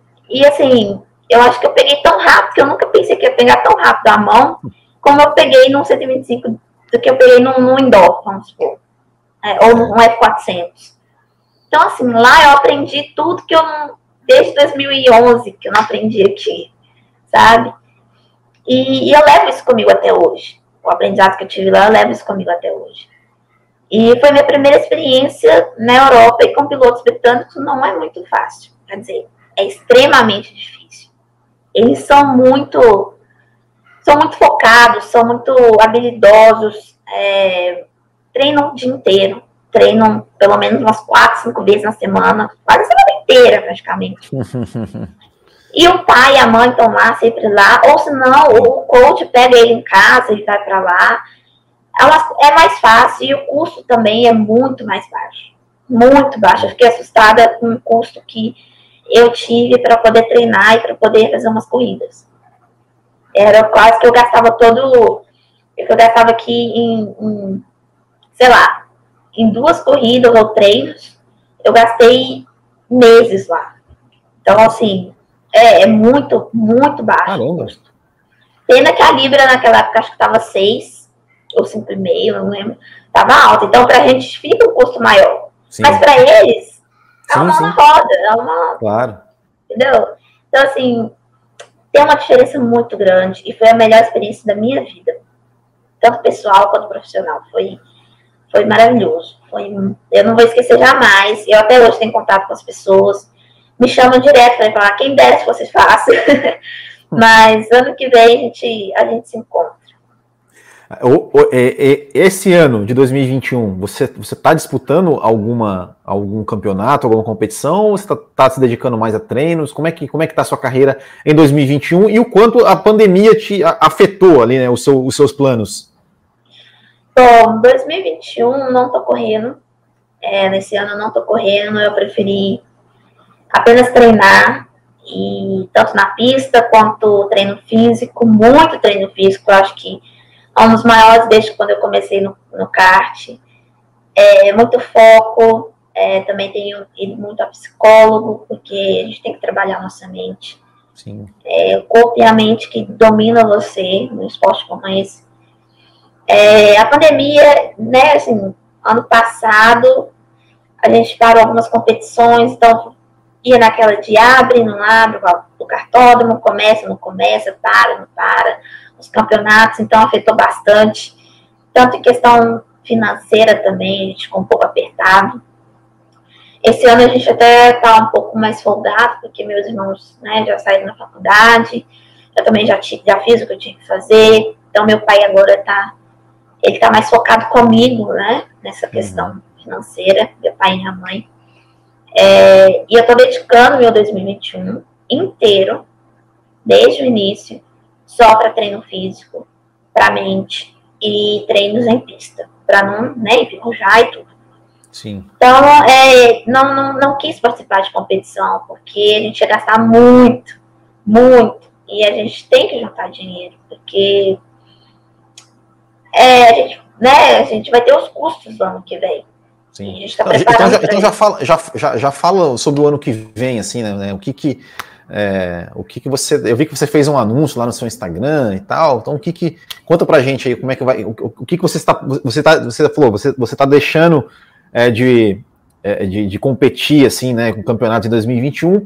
assim, eu acho que eu peguei tão rápido, que eu nunca pensei que ia pegar tão rápido a mão, como eu peguei no 125, do que eu peguei no indoor, vamos supor, ou no F400. Então, assim, lá eu aprendi tudo que eu não... Desde 2011 que eu não aprendi aqui, sabe? E eu levo isso comigo até hoje. O aprendizado que eu tive lá, eu levo isso comigo até hoje. E foi minha primeira experiência na Europa e com pilotos britânicos não é muito fácil. Quer dizer, é extremamente difícil. Eles são muito focados, são muito habilidosos, treinam o dia inteiro. Treinam pelo menos umas 4-5 vezes na semana, quase a semana inteira praticamente. E o pai e a mãe estão lá, sempre lá, ou se não, o coach pega ele em casa e vai para lá. É mais fácil e o custo também é muito mais baixo. Muito baixo. Eu fiquei assustada com o custo que eu tive para poder treinar e para poder fazer umas corridas. Era quase que eu gastava aqui em sei lá, em 2 corridas ou 3, eu gastei meses lá. Então, assim, é muito, muito baixo. Caramba. Pena que a libra naquela época, acho que estava 6 ou 5,5, não lembro. Estava alta. Então, para a gente fica um custo maior. Sim. Mas para eles, é uma mão na roda. É uma... Claro. Entendeu? Então, assim, tem uma diferença muito grande. E foi a melhor experiência da minha vida. Tanto pessoal quanto profissional. Foi maravilhoso. Eu não vou esquecer jamais. Eu até hoje tenho contato com as pessoas. Me chamam direto para falar, quem dera se você faça. Mas ano que vem a gente se encontra. Esse ano de 2021, você está disputando algum campeonato, alguma competição? Ou você está se dedicando mais a treinos? Como é que está a sua carreira em 2021? E o quanto a pandemia te afetou ali, né, os seus planos? Bom, 2021 não tô correndo, nesse ano eu não tô correndo, eu preferi apenas treinar, e tanto na pista quanto treino físico, muito treino físico, eu acho que é um dos maiores desde quando eu comecei no kart, muito foco, também tenho ido muito a psicólogo, porque a gente tem que trabalhar nossa mente. Sim. O corpo e a mente que domina você no esporte como esse. A pandemia, né, assim, ano passado, a gente parou algumas competições, então ia naquela de abre, não abre, o cartódromo começa, não começa, para, não para, os campeonatos, então afetou bastante, tanto em questão financeira também, a gente ficou um pouco apertado. Esse ano a gente até tá um pouco mais folgado, porque meus irmãos, né, já saíram da faculdade, eu também já fiz o que eu tinha que fazer, então meu pai agora ele tá mais focado comigo, né? Nessa questão financeira, meu pai e minha mãe. E eu tô dedicando meu 2021 inteiro, desde o início, só para treino físico, para mente e treinos em pista, para não, né, enferrujar e tudo. Sim. Então, não quis participar de competição, porque a gente ia gastar muito, muito. E a gente tem que juntar dinheiro, porque... a gente vai ter os custos do ano que vem. Sim. A gente tá preparado. Então já fala sobre o ano que vem, assim, né? O que você... Eu vi que você fez um anúncio lá no seu Instagram e tal. Então conta pra gente aí como é que vai... O que você falou, você tá deixando de competir, assim, né, com o campeonato de 2021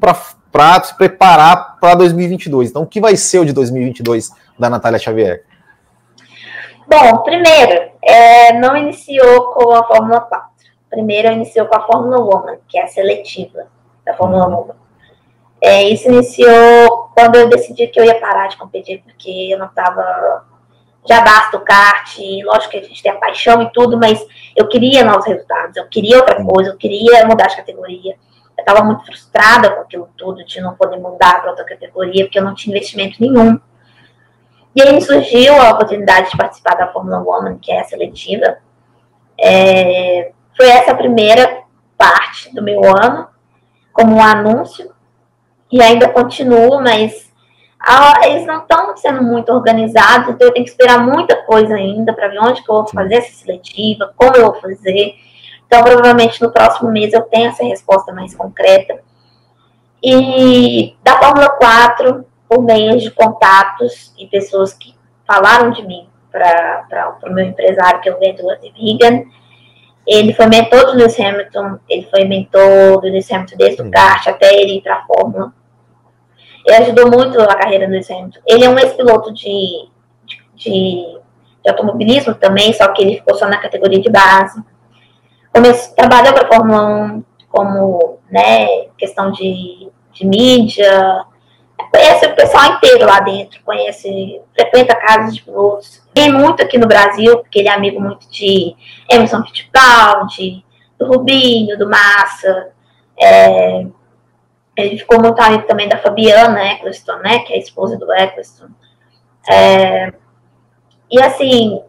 para se preparar para 2022. Então, o que vai ser o de 2022 da Natália Xavier? Bom, primeiro, não iniciou com a Fórmula 4. Primeiro, iniciou com a Fórmula Woman, que é a seletiva da Fórmula Woman. Isso iniciou quando eu decidi que eu ia parar de competir, porque eu não estava... Já basta o kart, lógico que a gente tem a paixão e tudo, mas eu queria novos resultados, eu queria outra coisa, eu queria mudar de categoria. Eu estava muito frustrada com aquilo tudo, de não poder mudar para outra categoria, porque eu não tinha investimento nenhum. E aí surgiu a oportunidade de participar da Fórmula Woman, que é a seletiva. Foi essa a primeira parte do meu ano, como um anúncio. E ainda continuo, mas eles não estão sendo muito organizados, então eu tenho que esperar muita coisa ainda para ver onde que eu vou fazer essa seletiva, como eu vou fazer. Então, provavelmente, no próximo mês eu tenho essa resposta mais concreta. E da Fórmula 4, por meio de contatos e pessoas que falaram de mim para o meu empresário, que é o Ventura de Regan. Ele foi mentor do Lewis Hamilton, ele foi mentor do Lewis Hamilton desde o kart até ele ir para a Fórmula. Ele ajudou muito a carreira do Lewis Hamilton. Ele é um ex-piloto de automobilismo também, só que ele ficou só na categoria de base. Trabalhou para a Fórmula 1 como, né, questão de mídia. Conhece o pessoal inteiro lá dentro, frequenta casas de pilotos. Tem muito aqui no Brasil, porque ele é amigo muito de Emerson Fittipaldi, do Rubinho, do Massa. Ele ficou muito amigo também da Fabiana Eccleston, né, que é a esposa do Eccleston. E assim,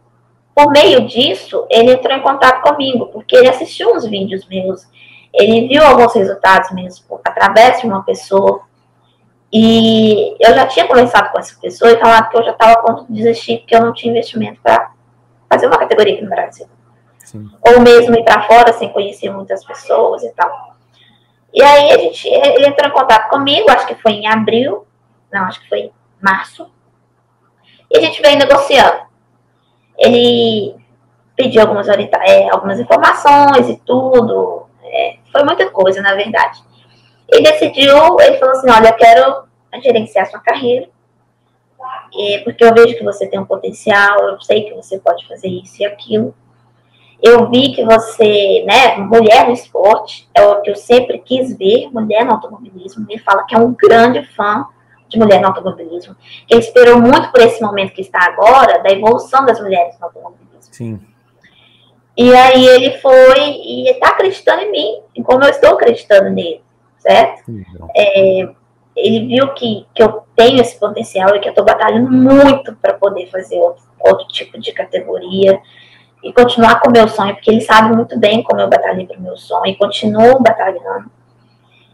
por meio disso, ele entrou em contato comigo, porque ele assistiu uns vídeos meus, ele viu alguns resultados meus através de uma pessoa. E eu já tinha conversado com essa pessoa e falado que eu já estava a ponto de desistir, porque eu não tinha investimento para fazer uma categoria aqui no Brasil. Sim. Ou mesmo ir para fora sem conhecer muitas pessoas e tal. E aí ele entrou em contato comigo, acho que foi em abril, não, acho que foi em março. E a gente veio negociando. Ele pediu algumas informações e tudo. Foi muita coisa, na verdade. Ele decidiu, ele falou assim, olha, eu quero gerenciar sua carreira, porque eu vejo que você tem um potencial, eu sei que você pode fazer isso e aquilo. Eu vi que você, né, mulher no esporte, é o que eu sempre quis ver, mulher no automobilismo. Ele fala que é um grande fã de mulher no automobilismo. Ele esperou muito por esse momento que está agora, da evolução das mulheres no automobilismo. Sim. E aí ele foi e está acreditando em mim, como eu estou acreditando nele. Certo? Ele viu que eu tenho esse potencial e que eu estou batalhando muito para poder fazer outro tipo de categoria e continuar com o meu sonho, porque ele sabe muito bem como eu batalhei para o meu sonho e continuo batalhando.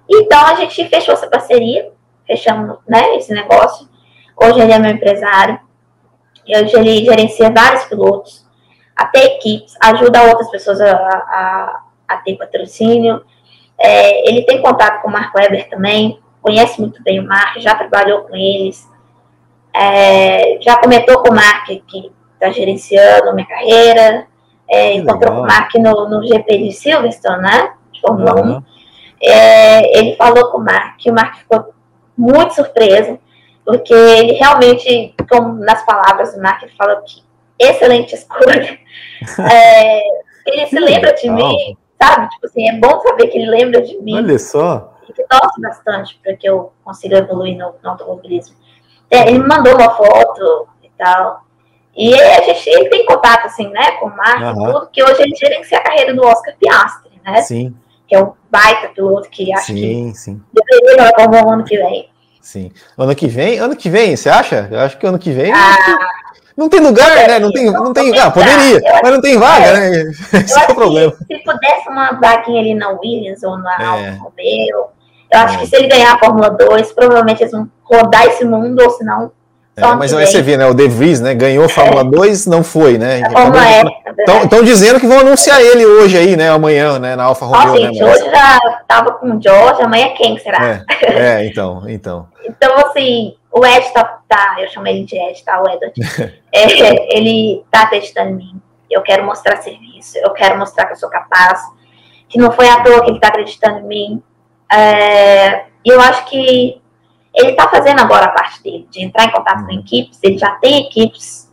Então, a gente fechou essa parceria, fechamos, né, esse negócio. Hoje ele é meu empresário, hoje ele gerencia vários pilotos, até equipes, ajuda outras pessoas a ter patrocínio. Ele tem contato com o Mark Webber também, conhece muito bem o Mark, já trabalhou com eles, já comentou com o Mark que está gerenciando minha carreira, encontrou com o Mark no GP de Silverstone, né, de Fórmula 1. Ele falou com o Mark, e o Mark ficou muito surpreso, porque ele realmente, como nas palavras do Mark, ele falou que excelente escolha. Ele se lembra de mim. Sabe? Tipo assim, é bom saber que ele lembra de mim. Olha só. E que torce bastante para que eu consiga evoluir no automobilismo. Ele me mandou uma foto e tal. E ele tem contato, assim, né, com o Marco e tudo, que hoje ele gerencia a carreira do Oscar Piastri, né? Sim. Que é um baita piloto que acho que deveria levar o ano que vem. Sim. Ano que vem? Ano que vem, você acha? Eu acho que ano que vem... Não tem lugar, né? Não tem. Poderia, mas não tem vaga, né? Esse é o problema. Se pudesse uma vaguinha ali na Williams ou na Alfa Romeo, eu acho que se ele ganhar a Fórmula 2, provavelmente eles vão rodar esse mundo, ou se não. Mas aí você vê, né? O De Vries, né? Ganhou a Fórmula 2, não foi, né? Estão dizendo que vão anunciar ele hoje aí, né? Amanhã, né? Na Alfa Romeo. Gente, hoje já tava com o George, amanhã quem será? Então. Então, assim. O Ed eu chamo ele de Ed, tá? O Edward. Ele tá acreditando em mim. Eu quero mostrar serviço, eu quero mostrar que eu sou capaz, que não foi à toa que ele tá acreditando em mim. E eu acho que ele tá fazendo agora a parte dele, de entrar em contato com equipes. Ele já tem equipes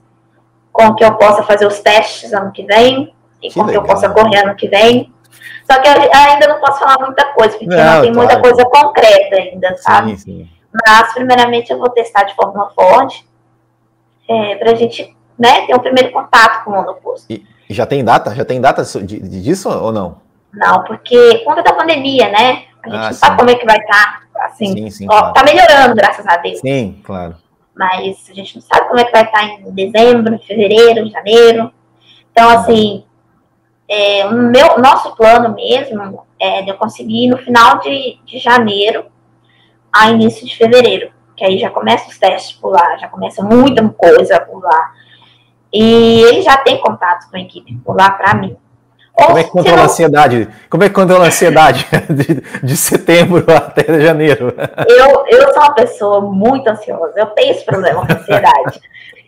com que eu possa fazer os testes ano que vem, e com que eu possa correr ano que vem. Só que eu ainda não posso falar muita coisa, porque não tem muita coisa concreta ainda, sabe? Sim. Mas, primeiramente, eu vou testar de Fórmula Ford para a gente, né, ter um primeiro contato com o monoposto. E já tem data? Já tem data disso ou não? Não, porque por conta da pandemia, né? A gente não sabe como é que vai estar. Assim, claro. Tá melhorando, graças a Deus. Sim, claro. Mas a gente não sabe como é que vai estar em dezembro, em fevereiro, em janeiro. Então, assim, nosso plano mesmo é de eu conseguir no final de janeiro, a início de fevereiro, que aí já começa os testes por lá, já começa muita coisa por lá. E ele já tem contato com a equipe por lá para mim. Como é que controla a ansiedade? Como é que controla a ansiedade de setembro até janeiro? Eu sou uma pessoa muito ansiosa, eu tenho esse problema com ansiedade.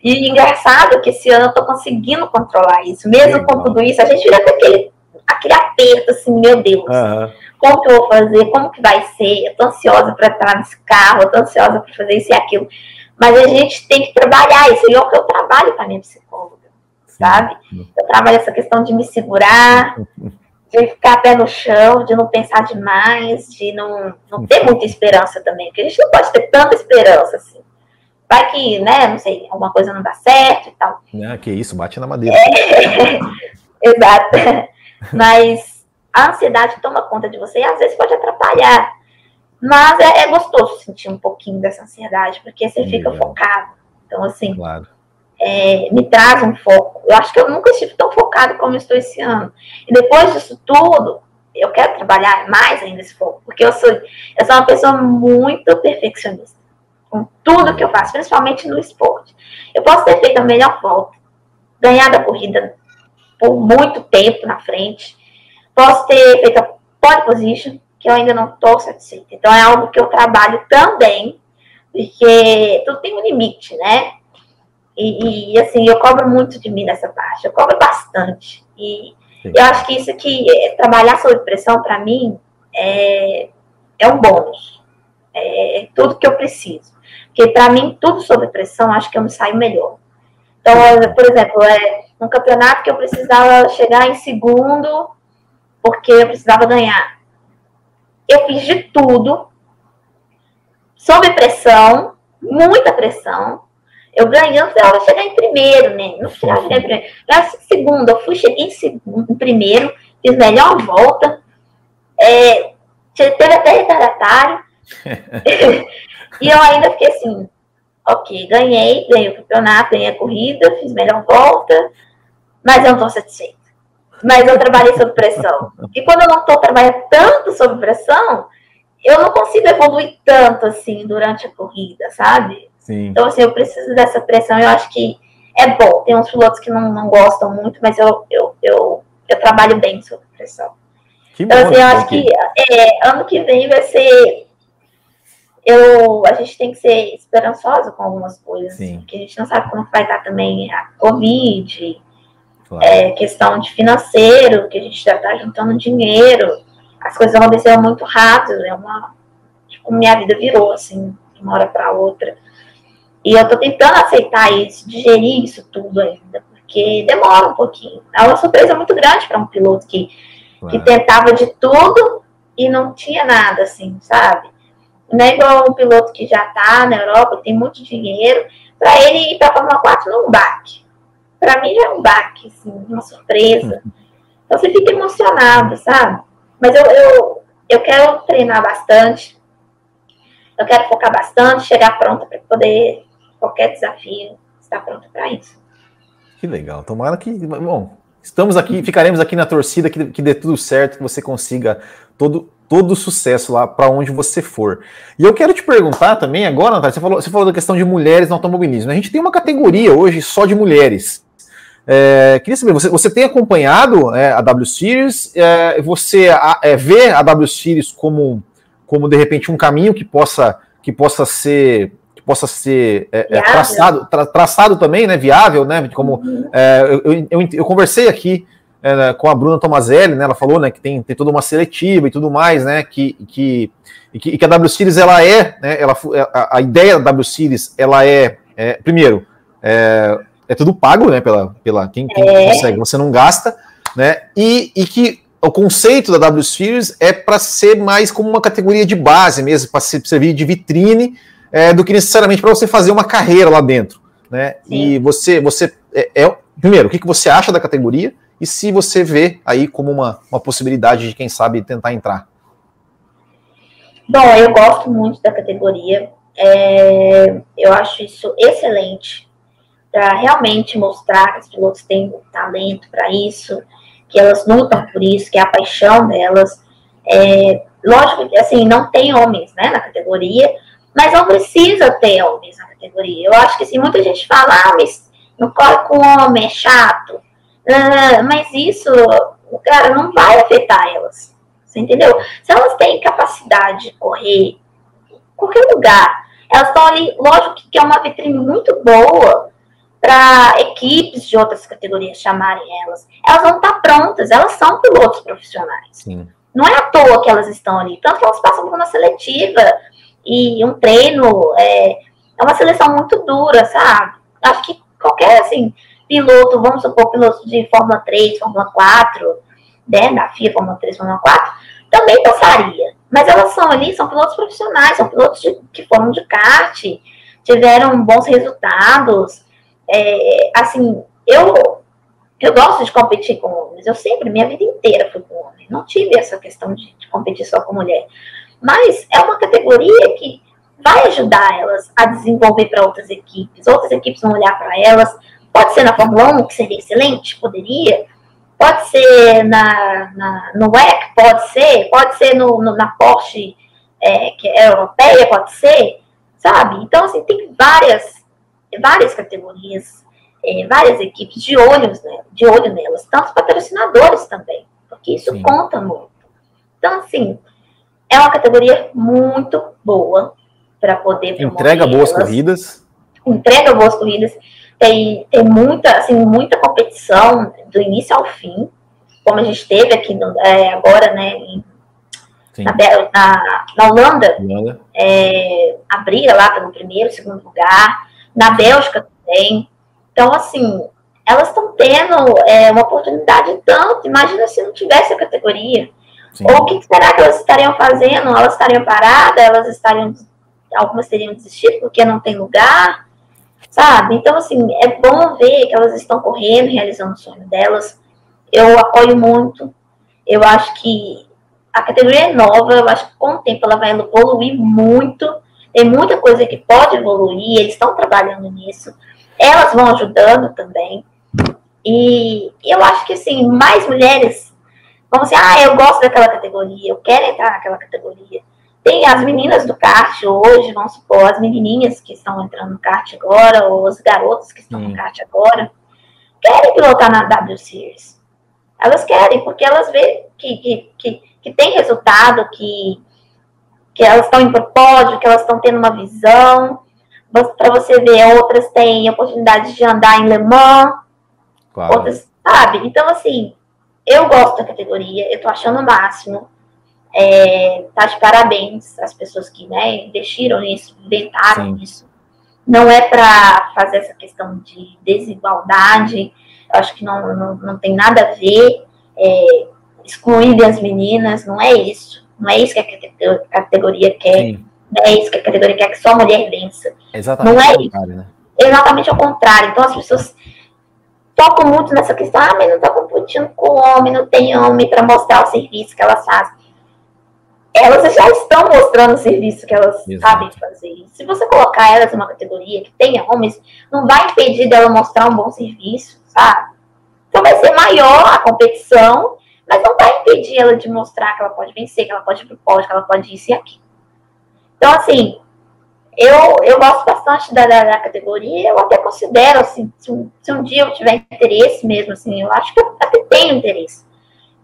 E engraçado que esse ano eu tô conseguindo controlar isso. Mesmo Legal. Com tudo isso, a gente fica com aquele aperto assim, meu Deus, como que eu vou fazer? Como que vai ser? Eu tô ansiosa para entrar nesse carro, eu tô ansiosa para fazer isso e aquilo. Mas a gente tem que trabalhar isso. E é o que eu trabalho com a minha psicóloga, sabe? Eu trabalho essa questão de me segurar, de ficar pé no chão, de não pensar demais, de não ter muita esperança também. Porque a gente não pode ter tanta esperança assim. Vai que, né, não sei, alguma coisa não dá certo e tal. Ah, que isso, bate na madeira. Exato. Mas a ansiedade toma conta de você e às vezes pode atrapalhar. Mas é gostoso sentir um pouquinho dessa ansiedade, porque você fica focado. Então, assim, claro. Me traz um foco. Eu acho que eu nunca estive tão focado como eu estou esse ano. E depois disso tudo, eu quero trabalhar mais ainda esse foco, porque eu sou uma pessoa muito perfeccionista com tudo que eu faço, principalmente no esporte. Eu posso ter feito a melhor volta, ganhado a corrida por muito tempo na frente, posso ter feito a pole position, que eu ainda não estou satisfeita. Então, é algo que eu trabalho também, porque tudo tem um limite, né? E assim, eu cobro muito de mim nessa parte, eu cobro bastante. E eu acho que isso aqui, trabalhar sob pressão, para mim, é um bônus. É tudo que eu preciso. Porque, para mim, tudo sob pressão, acho que eu me saio melhor. Então, por exemplo, um campeonato que eu precisava chegar em segundo, porque eu precisava ganhar. Eu fiz de tudo, sob pressão, muita pressão. Eu ganhando, eu vou chegar em primeiro, né? No final, eu cheguei em primeiro. Mas, segundo, eu fui, cheguei em primeiro, fiz melhor volta, teve até retardatário. E eu ainda fiquei assim, ok, ganhei o campeonato, ganhei a corrida, fiz melhor volta, mas eu não estou satisfeita. Mas eu trabalhei sob pressão. E quando eu não estou trabalhando tanto sob pressão, eu não consigo evoluir tanto assim durante a corrida, sabe? Sim. Então, assim, eu preciso dessa pressão. Eu acho que é bom. Tem uns pilotos que não gostam muito, mas eu trabalho bem sob pressão. Que então, bom, assim, eu acho que ano que vem vai ser... A gente tem que ser esperançosa com algumas coisas, assim, porque a gente não sabe como vai estar também a Covid... Claro. Questão de financeiro, que a gente já está juntando dinheiro, as coisas aconteceram muito rápido, tipo, minha vida virou assim, de uma hora para outra. E eu estou tentando aceitar isso, digerir isso tudo ainda, porque demora um pouquinho. É uma surpresa muito grande para um piloto que tentava de tudo e não tinha nada, assim, sabe? Não é igual um piloto que já está na Europa, tem muito dinheiro, para ele ir para a Fórmula 4 num baque. Pra mim já é um baque, assim, uma surpresa. Então você fica emocionado, sabe? Mas eu quero treinar bastante, eu quero focar bastante, chegar pronta para poder qualquer desafio, estar pronta para isso. Que legal, tomara que... Bom, estamos aqui, ficaremos aqui na torcida, que dê tudo certo, que você consiga todo sucesso lá para onde você for. E eu quero te perguntar também agora, Natália, você falou da questão de mulheres no automobilismo. A gente tem uma categoria hoje só de mulheres. Queria saber, você tem acompanhado a W Series? Você vê a W Series como de repente um caminho que possa ser traçado também, né, viável, né? Como eu conversei aqui com a Bruna Tomazelli, né, ela falou, né, que tem toda uma seletiva e tudo mais, né, que a W Series, ela a ideia da W Series, ela primeiro, é tudo pago, né, pela quem consegue, você não gasta, né, e que o conceito da W Series é para ser mais como uma categoria de base mesmo, para servir de vitrine, do que necessariamente para você fazer uma carreira lá dentro, né, e você primeiro, o que você acha da categoria? E se você vê aí como uma possibilidade de, quem sabe, tentar entrar? Bom, eu gosto muito da categoria. Eu acho isso excelente para realmente mostrar que os pilotos têm talento para isso, que elas lutam por isso, que é a paixão delas. Lógico que, assim, não tem homens, né, na categoria, mas não precisa ter homens na categoria. Eu acho que assim, muita gente fala, ah, mas não corre com homem, é chato. Mas isso, cara, não vai afetar elas. Você entendeu? Se elas têm capacidade de correr em qualquer lugar, elas estão ali, lógico que é uma vitrine muito boa para equipes de outras categorias chamarem elas. Elas vão estar prontas, elas são pilotos profissionais. Sim. Não é à toa que elas estão ali. Tanto que elas passam por uma seletiva e um treino. É uma seleção muito dura, sabe? Acho que qualquer, assim, piloto, vamos supor, piloto de Fórmula 3, Fórmula 4, né, da FIA, Fórmula 3, Fórmula 4, também passaria. Mas elas são ali, são pilotos profissionais, são pilotos que foram de kart, tiveram bons resultados. Assim, eu gosto de competir com homens. Eu sempre, minha vida inteira fui com homens. Não tive essa questão de competir só com mulher. Mas é uma categoria que vai ajudar elas a desenvolver para outras equipes. Outras equipes vão olhar para elas. Pode ser na Fórmula 1, que seria excelente, poderia. Pode ser no WEC, pode ser na Porsche, que é europeia, pode ser, sabe? Então, assim, tem várias categorias, várias equipes de olho nelas, tanto patrocinadores também, porque isso Sim. conta muito. Então, assim, é uma categoria muito boa para poder promover. Entrega boas corridas. Entrega boas corridas. Tem muita competição do início ao fim, como a gente teve aqui agora, né, na Holanda. A briga lá pelo primeiro, segundo lugar, na Bélgica também. Então, assim, elas estão tendo uma oportunidade tanto. Imagina se não tivesse a categoria. Sim. Ou o que será que elas estariam fazendo? Elas estariam paradas, algumas teriam desistido porque não tem lugar. Sabe? Então, assim, é bom ver que elas estão correndo, realizando o sonho delas. Eu apoio muito. Eu acho que a categoria é nova. Eu acho que com o tempo ela vai evoluir muito. Tem muita coisa que pode evoluir. Eles estão trabalhando nisso. Elas vão ajudando também. E eu acho que, assim, mais mulheres vão assim, eu gosto daquela categoria, eu quero entrar naquela categoria. Tem as meninas do kart hoje, vamos supor, as menininhas que estão entrando no kart agora, ou os garotos que estão no kart agora, querem pilotar na W Series. Elas querem, porque elas veem que tem resultado, que elas estão indo para o pódio, que elas estão tendo uma visão. Para você ver, outras têm oportunidade de andar em Le Mans, claro. Outras, sabe? Então, assim, eu gosto da categoria, eu estou achando o máximo. Tá de parabéns às pessoas que, né, investiram nisso, inventaram Sim. isso. Não é para fazer essa questão de desigualdade, eu acho que não tem nada a ver, excluir as meninas, não é isso que a categoria quer, Sim. não é isso que a categoria quer, que só a mulher vença. Exatamente, não é isso. Né? Exatamente ao contrário. Então as pessoas tocam muito nessa questão, mas não tá competindo com homem, não tem homem para mostrar o serviço que elas fazem. Elas já estão mostrando o serviço que elas Exato. Sabem fazer. Se você colocar elas em uma categoria que tenha homens, não vai impedir dela mostrar um bom serviço, sabe? Então vai ser maior a competição, mas não vai impedir ela de mostrar que ela pode vencer, que ela pode ir pro pódio, que ela pode isso e aquilo. Então, assim, eu gosto bastante da categoria, eu até considero, assim, se um dia eu tiver interesse mesmo, assim, eu acho que eu até tenho interesse.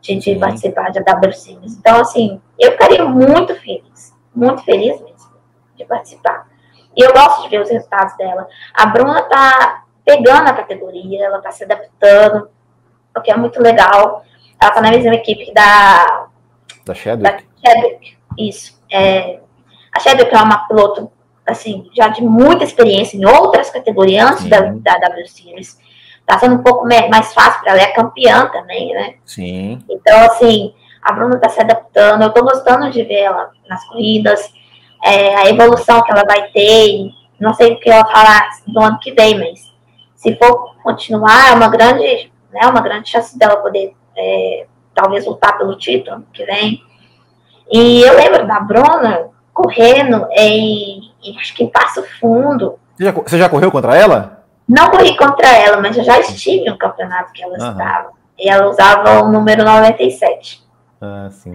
De participar da W Series. Então, assim, eu ficaria muito feliz mesmo de participar. E eu gosto de ver os resultados dela. A Bruna tá pegando a categoria, ela tá se adaptando, o que é muito legal. Ela tá na mesma equipe da Chadwick. Isso. A Chadwick é uma piloto, assim, já de muita experiência em outras categorias antes da W Series. Tá sendo um pouco mais fácil para ela, é campeã também, né? Sim. Então, assim, a Bruna tá se adaptando, eu tô gostando de ver ela nas corridas, a evolução que ela vai ter, não sei o que ela falar do ano que vem, mas se for continuar, é uma grande chance dela poder, talvez, lutar pelo título ano que vem. E eu lembro da Bruna correndo acho que em Passo Fundo. Você já correu contra ela? Não corri contra ela, mas eu já estive no campeonato que ela estava. E ela usava o número 97. Ah, sim.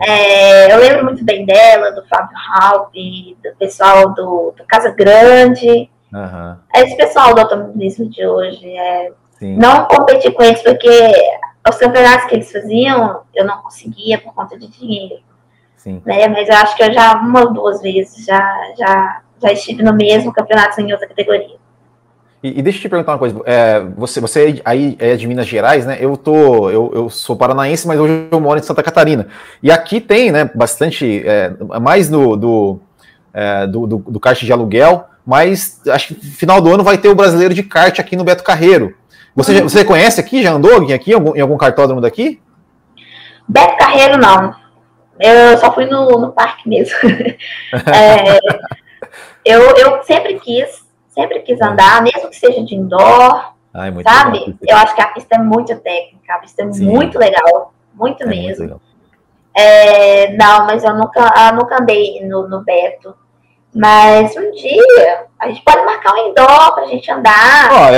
Eu lembro muito bem dela, do Fábio Halpe, do pessoal do Casa Grande. Uhum. Esse pessoal do automobilismo de hoje. Não competi com eles, porque os campeonatos que eles faziam, eu não conseguia por conta de dinheiro. Sim. Né? Mas eu acho que eu já, uma ou duas vezes, já estive no mesmo campeonato em outra categoria. E deixa eu te perguntar uma coisa, você aí é de Minas Gerais, né? Eu sou paranaense, mas hoje eu moro em Santa Catarina. E aqui tem, né, bastante, mais do kart de aluguel, mas acho que no final do ano vai ter o brasileiro de kart aqui no Beto Carreiro. Você conhece aqui? Já andou aqui em algum kartódromo daqui? Beto Carreiro, não. Eu só fui no parque mesmo. Eu sempre quis andar, mesmo que seja de indoor, sabe? Legal. Eu acho que a pista é muito técnica, a pista é muito legal, muito mesmo. Muito legal. Não, mas eu nunca andei no Beto. Mas um dia a gente pode marcar um indoor pra gente andar. Ó,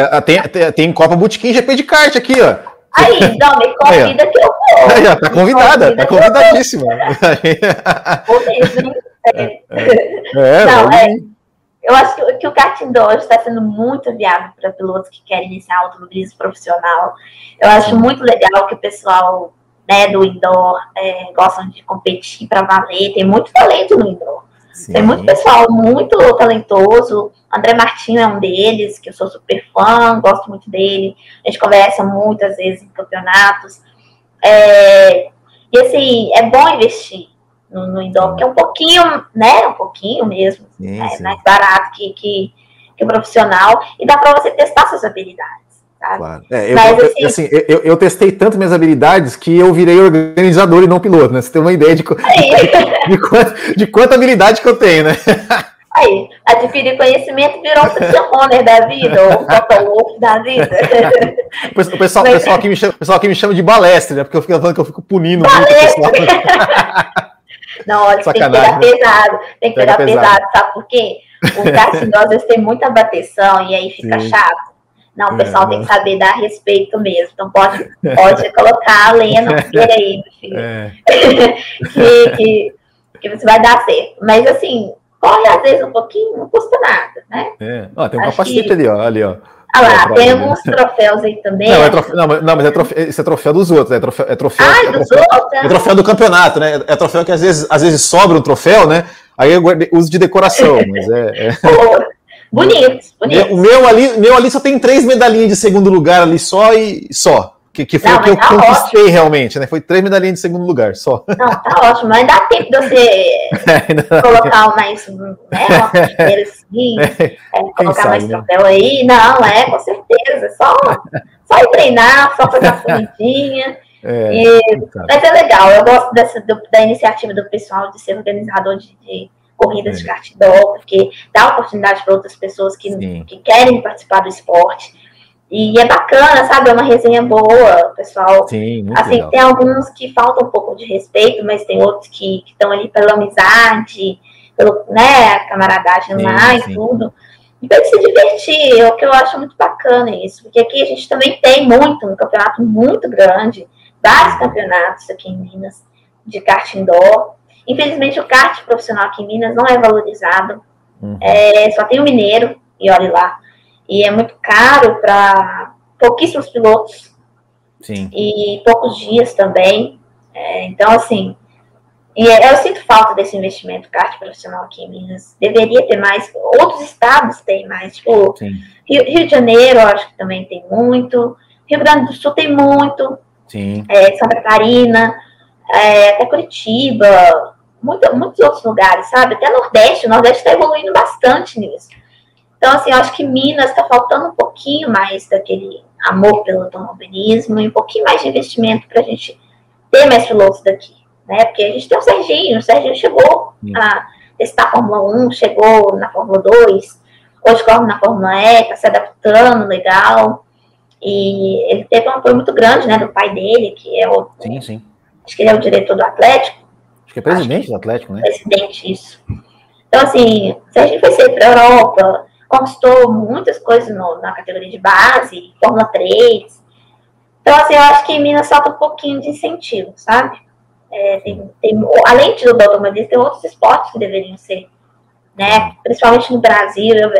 tem Copa Botequim GP de kart aqui, ó. Aí, não, me convida que eu vou. Aí, ó, tá convidadíssima. Vou mesmo. Eu acho que o kart indoor está sendo muito viável para pilotos que querem iniciar automobilismo profissional. Eu acho muito legal que o pessoal, né, do indoor gostam de competir para valer. Tem muito talento no indoor. Sim. Tem muito pessoal muito talentoso. André Martins é um deles, que eu sou super fã, gosto muito dele. A gente conversa muitas vezes em campeonatos. E assim, é bom investir no indoor, porque é um pouquinho, né? Um pouquinho mesmo. Sim. Mais barato que o profissional. E dá para você testar suas habilidades. Sabe? Claro. Eu testei tanto minhas habilidades que eu virei organizador e não piloto, né? Você tem uma ideia de quanta habilidade que eu tenho, né? Aí, adquirir conhecimento virou um Christian Horner da vida, ou um Toto Wolff da vida. O pessoal aqui me chama de balestre, né? Porque eu fico falando que eu fico punindo balestre. Muito o pessoal. Não, olha, sacanagem, tem que pegar pesado. Tem que pegar pesado, sabe por quê? O cartão às vezes tem muita bateção e aí fica chato. Não, o pessoal tem que saber dar respeito mesmo. Então pode colocar a lenha no fogueira aí, meu filho. Que você vai dar certo. Mas assim, corre às vezes um pouquinho, não custa nada, né? Tem um capacete ali, ó. Lá, tem alguns troféus aí também. Não, mas é troféu dos outros. É troféu do campeonato, né? É troféu que às vezes sobra um troféu, né? Aí eu uso de decoração. Mas bonito. O meu ali só tem 3 medalhinhas de segundo lugar ali só e só. Que foi o que eu conquistei ótimo. Realmente, né? Foi 3 medalhinhas de segundo lugar só. Não, tá ótimo, mas dá tempo de você colocar mais, né? Colocar mais troféu aí. Não, com certeza. Só ir treinar, só fazer uma corridinha. Mas é legal, eu gosto da iniciativa do pessoal de ser organizador de corridas de kart indoor, porque dá oportunidade para outras pessoas que querem participar do esporte. E é bacana, sabe? É uma resenha boa, pessoal. Sim, muito assim, legal. Tem alguns que faltam um pouco de respeito, mas tem outros que estão ali pela amizade, né, camaradagem lá e tudo. E pra se divertir, é o que eu acho muito bacana isso. Porque aqui a gente também tem um campeonato muito grande, vários campeonatos aqui em Minas, de kart indoor. Infelizmente, o kart profissional aqui em Minas não é valorizado. Só tem o mineiro, e olha lá. E é muito caro para pouquíssimos pilotos. Sim. E poucos dias também. Então, assim, eu sinto falta desse investimento kart profissional aqui em Minas. Deveria ter mais. Outros estados têm mais. Tipo, Rio de Janeiro, eu acho que também tem muito. Rio Grande do Sul tem muito. Sim. Santa Catarina, até Curitiba, muitos outros lugares, sabe? Até Nordeste. O Nordeste está evoluindo bastante nisso. Então, assim, eu acho que Minas está faltando um pouquinho mais daquele amor pelo automobilismo e um pouquinho mais de investimento para a gente ter mais pilotos daqui, né? Porque a gente tem o Serginho chegou a testar a Fórmula 1, chegou na Fórmula 2, hoje corre na Fórmula E, está se adaptando, legal. E ele teve um apoio muito grande, né, do pai dele, que é o... Sim. Acho que ele é o diretor do Atlético. Acho que é presidente do Atlético, né? Presidente, isso. Então, assim, o Serginho foi sempre para a Europa... Conquistou muitas coisas na categoria de base, Fórmula 3. Então, assim, eu acho que em Minas falta um pouquinho de incentivo, sabe? Além do automobilismo, tem outros esportes que deveriam ser, né? Principalmente no Brasil, eu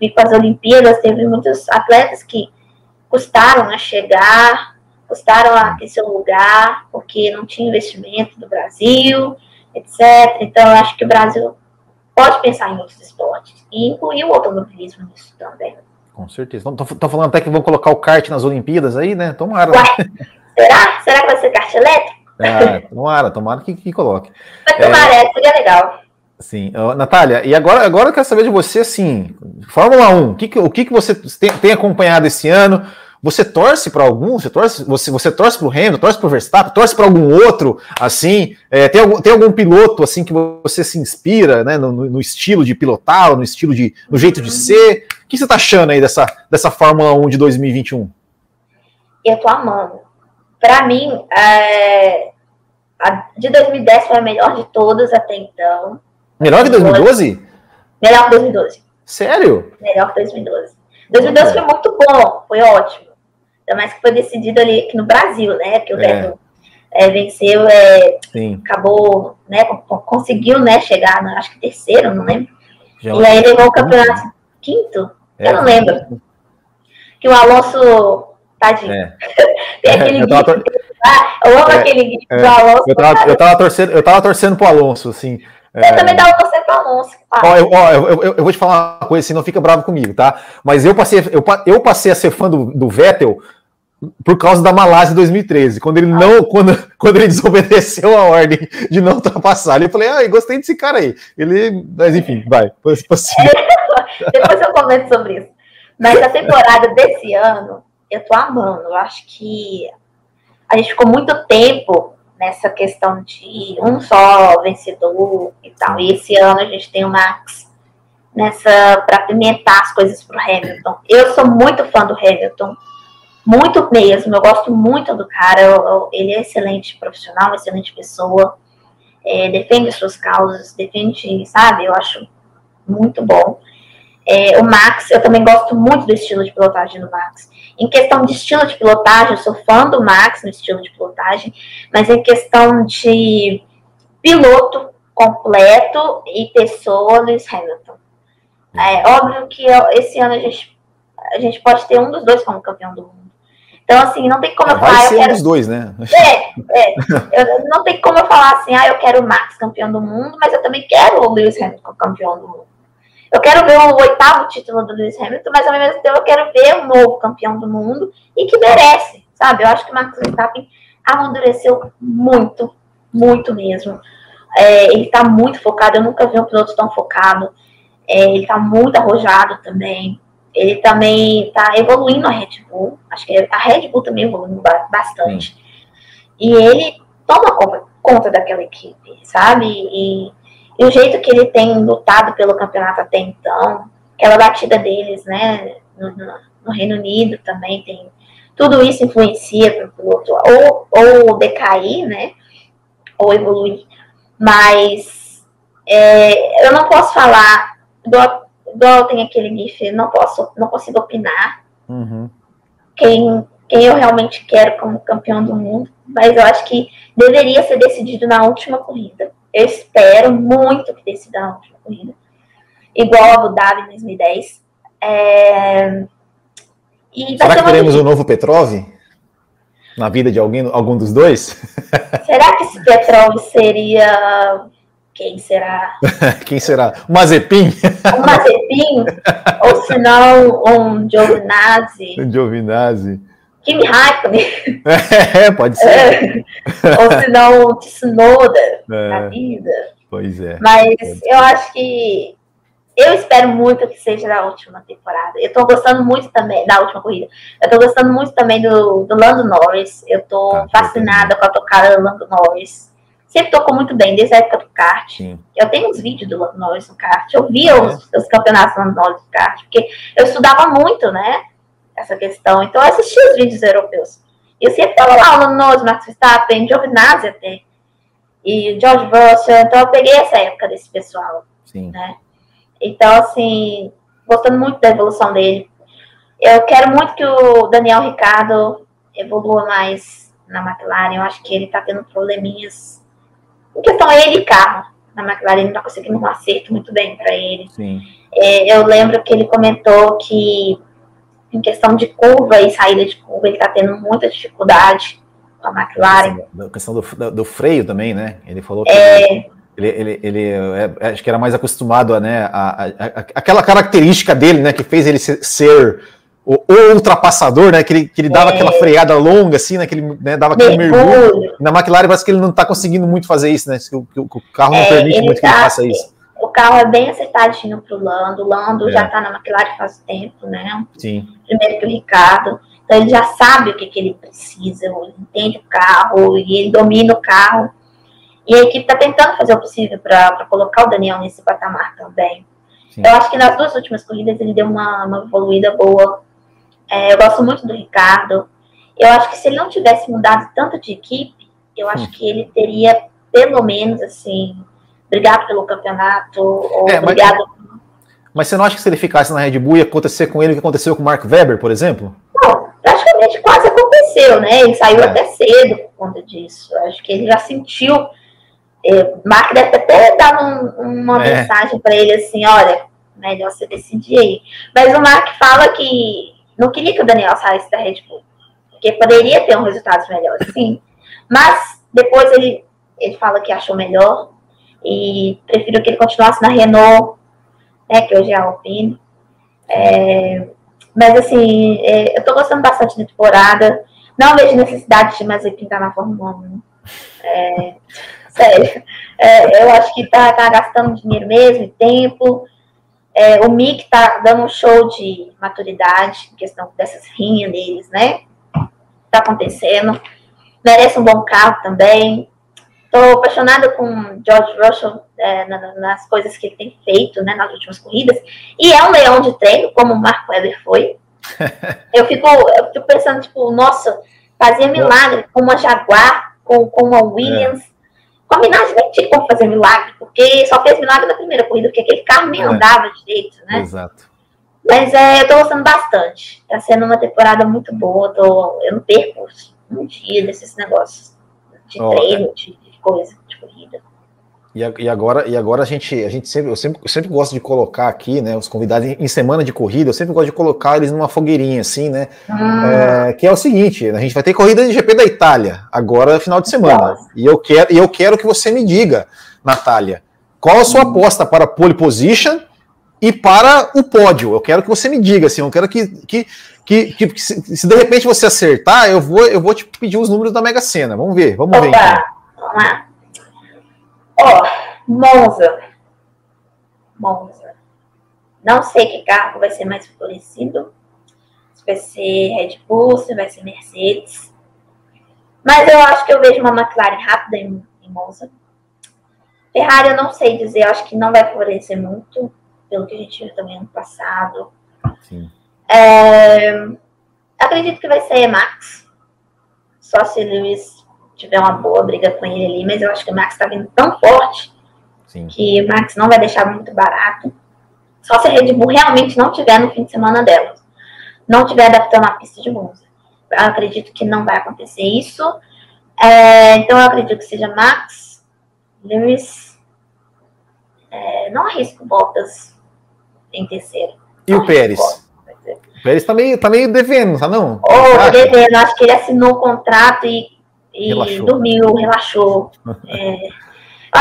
vi com as Olimpíadas, teve muitos atletas que custaram a chegar, custaram a ter seu lugar, porque não tinha investimento do Brasil, etc. Então, eu acho que o Brasil pode pensar em outros esportes e incluir o automobilismo nisso também. Com certeza. Estão falando até que vão colocar o kart nas Olimpíadas aí, né? Tomara. Ué, será? Será que vai ser kart elétrico? Ah, tomara que coloque. Mas tomara, seria legal. Sim. Natália, e agora eu quero saber de você, assim, Fórmula 1, o que você tem acompanhado esse ano? Você torce para algum? Você torce para o Hamilton? Torce para o Verstappen? Torce para algum outro? Assim, tem algum piloto assim que você se inspira, né, no estilo de pilotar, no jeito de ser? O que você está achando aí dessa Fórmula 1 de 2021? Eu tô amando. Para mim, a de 2010 foi a melhor de todas até então. Melhor que 2012? Melhor que 2012. Sério? Melhor que 2012. 2012 foi muito bom, foi ótimo. Ainda mais que foi decidido ali aqui no Brasil, né? Porque o Red Bull venceu, acabou, né? Conseguiu, né, chegar, acho que terceiro, não lembro. E aí levou o campeonato quinto? Eu não lembro. Que o Alonso... Tadinho. Tem aquele grito. Eu amo aquele grito do Alonso. Eu tava torcendo pro Alonso, assim. Eu também tava torcendo pro Alonso. Eu vou te falar uma coisa, assim, não fica bravo comigo, tá? Mas eu passei a ser fã do Vettel por causa da Malásia de 2013, quando ele quando ele desobedeceu a ordem de não ultrapassar. Eu falei, eu gostei desse cara aí. Mas enfim, vai. Depois eu comento sobre isso. Mas a temporada desse ano, eu tô amando. Eu acho que a gente ficou muito tempo nessa questão de um só vencedor e tal. E esse ano a gente tem o Max para pimentar as coisas pro Hamilton. Eu sou muito fã do Hamilton, muito mesmo. Eu gosto muito do cara. Ele é excelente profissional, excelente pessoa. Defende suas causas, defende, sabe? Eu acho muito bom. O Max, eu também gosto muito do estilo de pilotagem do Max. Em questão de estilo de pilotagem, eu sou fã do Max no estilo de pilotagem, mas em questão de piloto completo e pessoa, Lewis Hamilton. É óbvio que esse ano a gente pode ter um dos dois como campeão do mundo. Então, assim, não tem como eu falar... Vai ser um dos dois, né? Não tem como eu falar assim, eu quero o Max campeão do mundo, mas eu também quero o Lewis Hamilton campeão do mundo. Eu quero ver o 8º título do Lewis Hamilton, mas ao mesmo tempo eu quero ver um novo campeão do mundo e que merece, sabe? Eu acho que o Max Verstappen amadureceu muito, muito mesmo. Ele tá muito focado, eu nunca vi um piloto tão focado. Ele tá muito arrojado também. Ele também tá evoluindo a Red Bull. Acho que a Red Bull também evoluiu bastante. E ele toma conta daquela equipe, sabe? E o jeito que ele tem lutado pelo campeonato até então, aquela batida deles, né, no Reino Unido também, tem tudo isso influencia para o piloto ou decair, né, ou evoluir. Mas eu não posso falar, igual tem aquele GIF, não consigo opinar quem eu realmente quero como campeão do mundo, mas eu acho que deveria ser decidido na última corrida. Eu espero muito que decida na última corrida, igual a Abu Dhabi em 2010. Será que teremos um novo Petrov na vida de algum dos dois? Será que esse Petrov seria... Quem será? Quem será? Um Mazepin? Ou se não, um Giovinazzi? Kimi Räikkönen. Pode ser. Ou se não, Tsunoda na vida. Pois é. Mas eu acho que... Eu espero muito que seja na última temporada. Eu tô gostando muito também... Da última corrida. Eu tô gostando muito também do Lando Norris. Eu tô fascinada com a tocada do Lando Norris. Sempre tocou muito bem, desde a época do kart. Sim. Eu tenho uns vídeos do Lando Norris no kart. Eu via os campeonatos do Lando Norris no kart. Porque eu estudava muito, né? Essa questão, então eu assisti os vídeos europeus, eu sempre estava lá, o Norris, Max Verstappen, Giovinazzi até, e George Russell, então eu peguei essa época desse pessoal, sim, né, então assim, gostando muito da evolução dele. Eu quero muito que o Daniel Ricciardo evolua mais na McLaren. Eu acho que ele tá tendo probleminhas Em questão a ele e carro, na McLaren não está conseguindo um acerto muito bem para ele. Sim. É, eu lembro que ele comentou que em questão de curva e saída de curva ele está tendo muita dificuldade com a McLaren. A questão do freio também, né? Ele falou que... Ele acho que era mais acostumado, né, aquela característica dele, né, que fez ele ser o ultrapassador, né, que ele dava aquela freada longa, assim, né, que ele, né, dava aquele mergulho. Na McLaren parece que ele não está conseguindo muito fazer isso, né, que o carro não permite muito que ele faça isso. O carro é bem acertadinho pro Lando, o Lando já está na McLaren faz tempo, né, sim, primeiro que o Ricardo, então ele já sabe o que ele precisa, ele entende o carro, e ele domina o carro. E a equipe está tentando fazer o possível para colocar o Daniel nesse patamar também. Sim. Eu acho que nas duas últimas corridas ele deu uma evoluída boa. Eu gosto muito do Ricardo. Eu acho que se ele não tivesse mudado tanto de equipe, eu acho que ele teria, pelo menos, assim, brigado pelo campeonato. Ou brigado... mas você não acha que se ele ficasse na Red Bull ia acontecer com ele o que aconteceu com o Mark Webber, por exemplo? Não, praticamente quase aconteceu, né? Ele saiu até cedo por conta disso. Eu acho que ele já sentiu... Mark deve até dar uma mensagem para ele assim, olha, melhor você decidir aí. Mas o Mark fala que não queria que o Daniel saísse da Red Bull, porque poderia ter um resultado melhor, sim. Mas depois ele fala que achou melhor e prefiro que ele continuasse na Renault, né, que hoje é a Alpine. Mas assim, eu tô gostando bastante da temporada. Não vejo necessidade de mais ele pintar na Fórmula 1. Sério, eu acho que tá gastando dinheiro mesmo e tempo. O Mick tá dando um show de maturidade em questão dessas rinhas deles, né? Tá acontecendo. Merece um bom carro também. Tô apaixonada com George Russell nas coisas que ele tem feito, né, nas últimas corridas. E é um leão de treino, como o Mark Webber foi. Eu fico pensando, tipo, nossa, fazia milagre com uma Jaguar, com uma Williams. Com a Minardi nem tinha como fazer milagre, porque só fez milagre na primeira corrida, porque aquele carro nem andava direito, né? Exato. Mas eu tô gostando bastante. Tá sendo uma temporada muito boa. Eu não perco um dia desses negócios de treino, de coisa, de corrida. E agora a gente eu sempre gosto de colocar aqui, né, os convidados em semana de corrida, eu sempre gosto de colocar eles numa fogueirinha, assim, né, que é o seguinte, a gente vai ter corrida de GP da Itália, agora final de semana, e eu quero que você me diga, Natália, qual a sua aposta para pole position e para o pódio? Eu quero que você me diga, assim, eu quero que se de repente você acertar, eu vou te pedir os números da Mega Sena, vamos ver. Então. Vamos lá. Monza. Não sei que carro vai ser mais favorecido. Se vai ser Red Bull, se vai ser Mercedes. Mas eu acho que eu vejo uma McLaren rápida em Monza. Ferrari eu não sei dizer. Eu acho que não vai favorecer muito. Pelo que a gente viu também ano passado. Sim. Acredito que vai ser Max. Só se Lewis tiver uma boa briga com ele ali, mas eu acho que o Max tá vindo tão forte, sim, que o Max não vai deixar muito barato, só se a Red Bull realmente não tiver no fim de semana dela, não tiver adaptando a pista de Monza. Eu acredito que não vai acontecer isso, então eu acredito que seja Max, Lewis, não arrisco Bottas em terceiro. E o Pérez? O Pérez tá meio devendo, tá não? Devendo, acho que ele assinou o contrato e relaxou.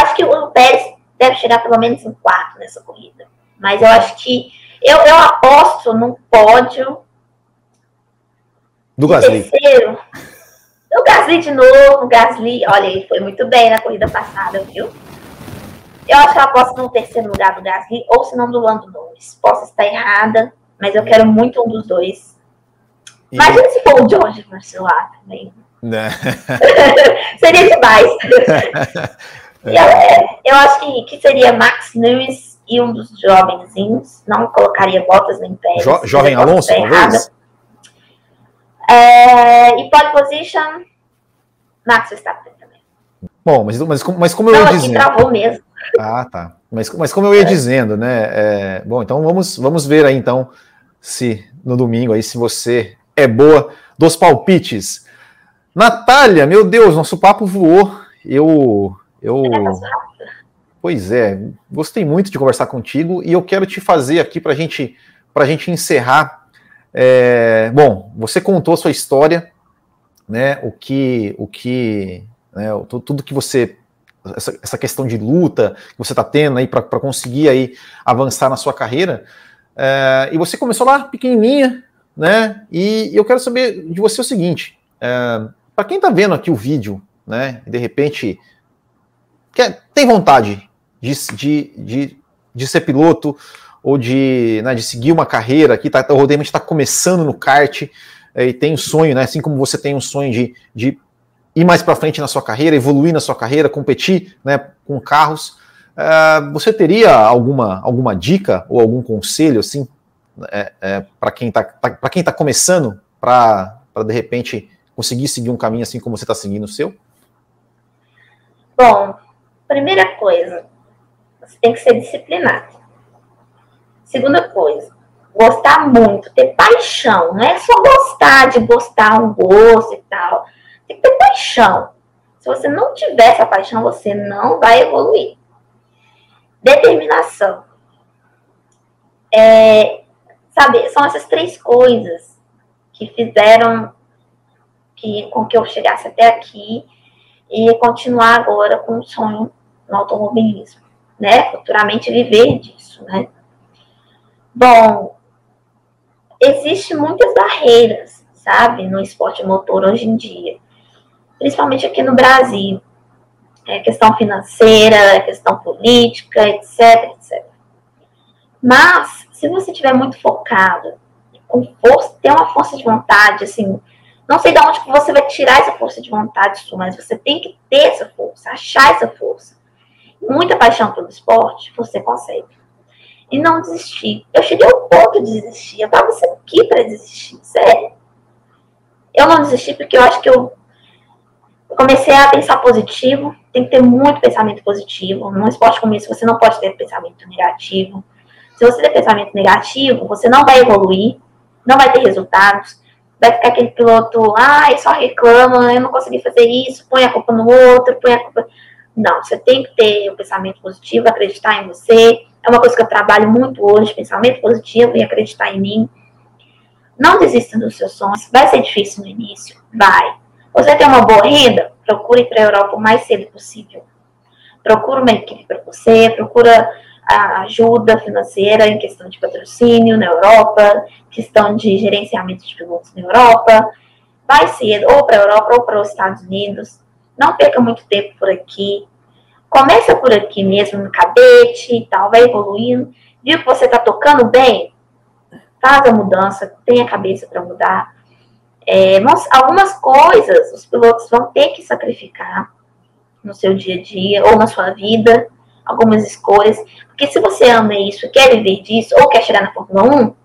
Acho que o Pérez deve chegar pelo menos em quarto nessa corrida. Mas eu acho que... Eu aposto num pódio... Do Gasly. Terceiro. O Gasly de novo. O Gasly, olha, ele foi muito bem na corrida passada, viu? Eu acho que eu aposto num terceiro lugar do Gasly, ou se não do Lando Norris. Posso estar errada, mas eu quero muito um dos dois. Imagina se for o George Russell lá também. Seria demais. Eu acho que seria Max Lewis e um dos jovenzinhos. Não colocaria Bottas nem Pérez. Jovem Alonso, talvez? E pole position, Max Verstappen também. Bom, mas como eu ia dizendo... Não, aqui travou mesmo. Ah, tá. Mas como eu ia dizendo, né? Bom, então vamos ver aí, então, se no domingo aí, se você é boa dos palpites. Natália, meu Deus, nosso papo voou. Eu Pois é, gostei muito de conversar contigo e eu quero te fazer aqui para a gente encerrar. Bom, você contou a sua história, né? Né, tudo que você, essa questão de luta que você está tendo aí para conseguir aí avançar na sua carreira. E você começou lá pequenininha, né? E eu quero saber de você o seguinte: para quem está vendo aqui o vídeo, né? De repente tem vontade de ser piloto ou de seguir uma carreira aqui, ou de repente está começando no kart e tem um sonho, né? Assim como você tem um sonho de ir mais para frente na sua carreira, evoluir na sua carreira, competir, né, com carros. Você teria alguma dica ou algum conselho assim para quem está começando, para de repente conseguir seguir um caminho assim como você está seguindo o seu? Bom, primeira coisa, você tem que ser disciplinado. Segunda coisa, gostar muito, ter paixão. Não é só gostar de gostar um gosto e tal. Tem que ter paixão. Se você não tiver essa paixão, você não vai evoluir. Determinação. São essas três coisas que fizeram com que eu chegasse até aqui e continuar agora com o sonho no automobilismo, né? Futuramente viver disso, né? Bom, existem muitas barreiras, sabe? No esporte motor hoje em dia. Principalmente aqui no Brasil. É questão financeira, é questão política, etc, etc. Mas, se você estiver muito focado, com força, ter uma força de vontade, assim, não sei de onde que você vai tirar essa força de vontade sua, mas você tem que ter essa força, achar essa força. Muita paixão pelo esporte, você consegue. E não desistir. Eu cheguei ao ponto de desistir, eu estava aqui para desistir, sério. Eu não desisti porque eu acho que eu comecei a pensar positivo, tem que ter muito pensamento positivo. Num esporte como esse, você não pode ter pensamento negativo. Se você ter pensamento negativo, você não vai evoluir, não vai ter resultados, vai ficar aquele piloto, só reclama, eu não consegui fazer isso, põe a culpa no outro, põe a culpa... Não, você tem que ter um pensamento positivo, acreditar em você. É uma coisa que eu trabalho muito hoje, pensamento positivo e acreditar em mim. Não desista dos seus sonhos, vai ser difícil no início, vai. Você tem uma boa renda? Procure ir para a Europa o mais cedo possível. Procura uma equipe para você, procura a ajuda financeira em questão de patrocínio na Europa, questão de gerenciamento de pilotos na Europa. Vai cedo, ou para a Europa ou para os Estados Unidos. Não perca muito tempo por aqui. Começa por aqui mesmo, no cadete e tal, vai evoluindo. Viu que você está tocando bem? Faz a mudança, tenha a cabeça para mudar. Algumas coisas os pilotos vão ter que sacrificar no seu dia a dia ou na sua vida, algumas escolhas, porque se você ama isso, quer viver disso ou quer chegar na Fórmula 1,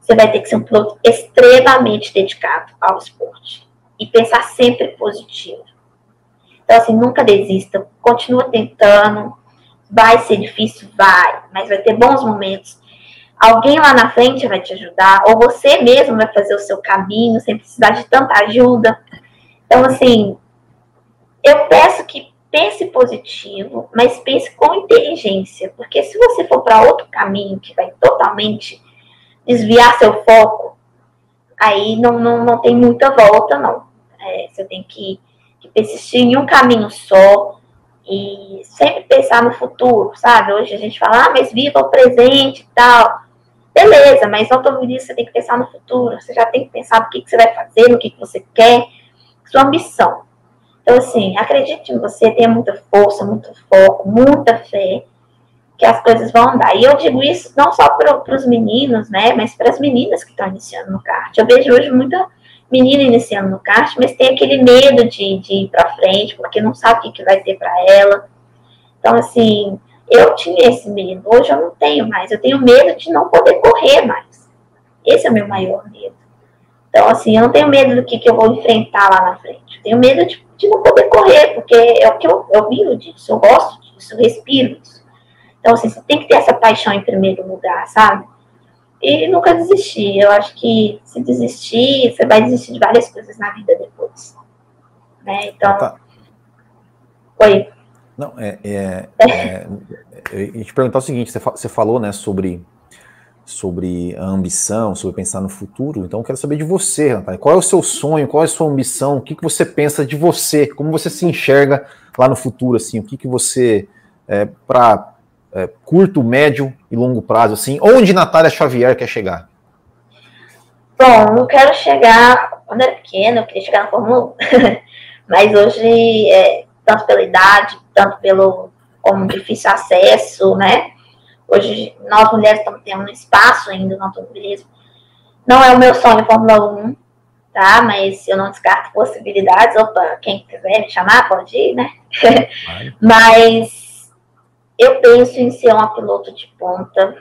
você vai ter que ser um piloto extremamente dedicado ao esporte e pensar sempre positivo. Então, assim, nunca desista, continua tentando, vai ser difícil, vai, mas vai ter bons momentos. Alguém lá na frente vai te ajudar, ou você mesmo vai fazer o seu caminho, sem precisar de tanta ajuda. Então, assim, eu peço que pense positivo, mas pense com inteligência, porque se você for para outro caminho que vai totalmente desviar seu foco, aí não tem muita volta, não. Você tem que persistir em um caminho só, e sempre pensar no futuro, sabe? Hoje a gente fala, mas viva o presente e tal. Beleza, mas não todo dia você tem que pensar no futuro. Você já tem que pensar no que você vai fazer, no que você quer, sua ambição. Então, assim, acredite em você, tenha muita força, muito foco, muita fé, que as coisas vão andar. E eu digo isso não só para os meninos, né, mas para as meninas que estão iniciando no kart. Eu vejo hoje muita menina iniciando no kart, mas tem aquele medo de ir para frente, porque não sabe o que vai ter para ela. Então, assim, eu tinha esse medo, hoje eu não tenho mais, eu tenho medo de não poder correr mais. Esse é o meu maior medo. Então, assim, eu não tenho medo do que eu vou enfrentar lá na frente, eu tenho medo de não poder correr, porque é o que eu vivo disso, eu gosto disso, eu respiro isso. Então, assim, você tem que ter essa paixão em primeiro lugar, sabe? E nunca desistir. Eu acho que se desistir, você vai desistir de várias coisas na vida depois, né? Então, tá. Oi. Não, eu ia te perguntar o seguinte, você falou, né, sobre a ambição, sobre pensar no futuro, então eu quero saber de você, Natália, qual é o seu sonho, qual é a sua ambição, o que, que você pensa de você, como você se enxerga lá no futuro, assim, o que, que você, para curto, médio e longo prazo, assim, onde Natália Xavier quer chegar? Bom, eu quero chegar, quando era pequena, eu queria chegar na Fórmula 1, mas hoje, tanto pela idade, tanto pelo como difícil acesso, né? Hoje, nós mulheres estamos tendo um espaço ainda no automobilismo. Não é o meu sonho Fórmula 1, tá? Mas eu não descarto possibilidades. Opa, quem quiser me chamar, pode ir, né? Vale. Mas eu penso em ser uma piloto de ponta,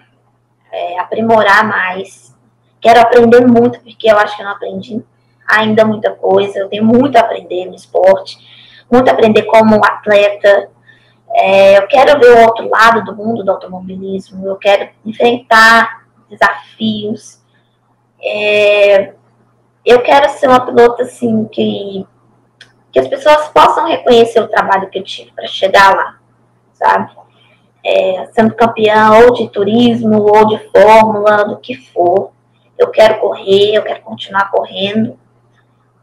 aprimorar mais. Quero aprender muito, porque eu acho que eu não aprendi ainda muita coisa. Eu tenho muito a aprender no esporte, muito a aprender como atleta. Eu quero ver o outro lado do mundo do automobilismo, eu quero enfrentar desafios. Eu quero ser uma pilota assim, que as pessoas possam reconhecer o trabalho que eu tive para chegar lá, sabe? Sendo campeã ou de turismo, ou de fórmula, do que for. Eu quero correr, eu quero continuar correndo.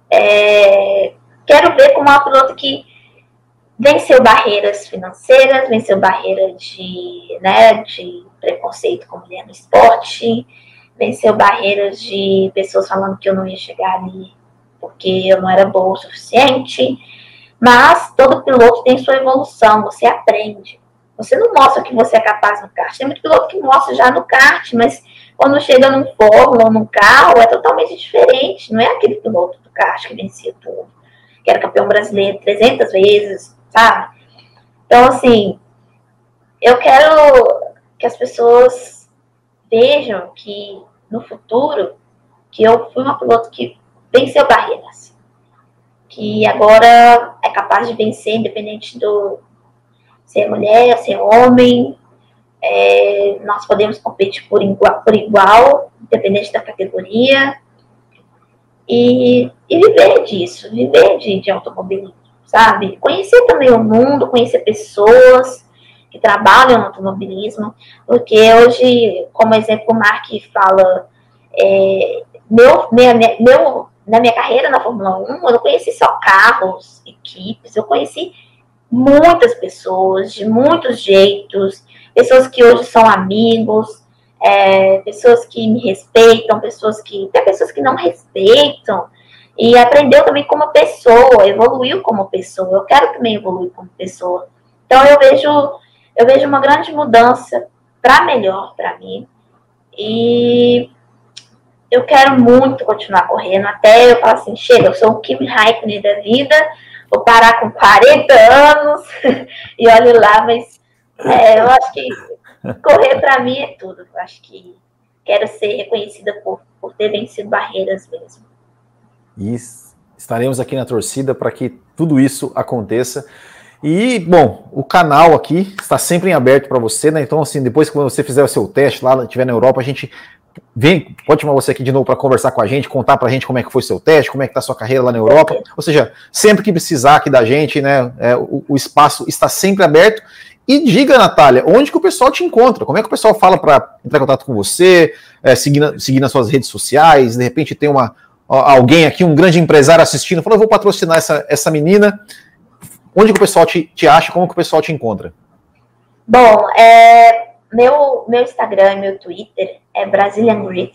Quero ver como uma pilota que venceu barreiras financeiras, venceu barreira de preconceito com mulher no esporte, venceu barreiras de pessoas falando que eu não ia chegar ali porque eu não era boa o suficiente. Mas todo piloto tem sua evolução, você aprende. Você não mostra o que você é capaz no kart. Tem muito piloto que mostra já no kart, mas quando chega num fórmula ou num carro, é totalmente diferente. Não é aquele piloto do kart que vencia tudo, que era campeão brasileiro 300 vezes, sabe? Então, assim, eu quero que as pessoas vejam que, no futuro, que eu fui uma piloto que venceu barreiras, que agora é capaz de vencer, independente do ser mulher, ser homem. Nós podemos competir por igual, independente da categoria. E viver disso, viver de automobilismo, sabe? Conhecer também o mundo, conhecer pessoas que trabalham no automobilismo, porque hoje, como exemplo, o Mark fala, na minha carreira na Fórmula 1, eu não conheci só carros, equipes, eu conheci muitas pessoas, de muitos jeitos, pessoas que hoje são amigos, pessoas que me respeitam, até pessoas que não respeitam, e aprendeu também como pessoa, evoluiu como pessoa. Eu quero também evoluir como pessoa. Então eu vejo uma grande mudança para melhor para mim, e eu quero muito continuar correndo, até eu falar assim, chega, eu sou o Kimi Räikkönen da vida, vou parar com 40 anos, e olho lá, mas eu acho que correr para mim é tudo. Eu acho que quero ser reconhecida por ter vencido barreiras mesmo. E estaremos aqui na torcida para que tudo isso aconteça. E, bom, o canal aqui está sempre em aberto para você, né? Então, assim, depois que você fizer o seu teste lá, estiver na Europa, a gente vem, pode chamar você aqui de novo para conversar com a gente, contar para a gente como é que foi seu teste, como é que está sua carreira lá na Europa. Ou seja, sempre que precisar aqui da gente, né? O espaço está sempre aberto. E diga, Natália, onde que o pessoal te encontra? Como é que o pessoal fala para entrar em contato com você, seguir nas suas redes sociais? De repente tem alguém aqui, um grande empresário assistindo, falou, eu vou patrocinar essa menina. Onde que o pessoal te acha? Como que o pessoal te encontra? Bom, meu Instagram e meu Twitter é Brazilian Grit.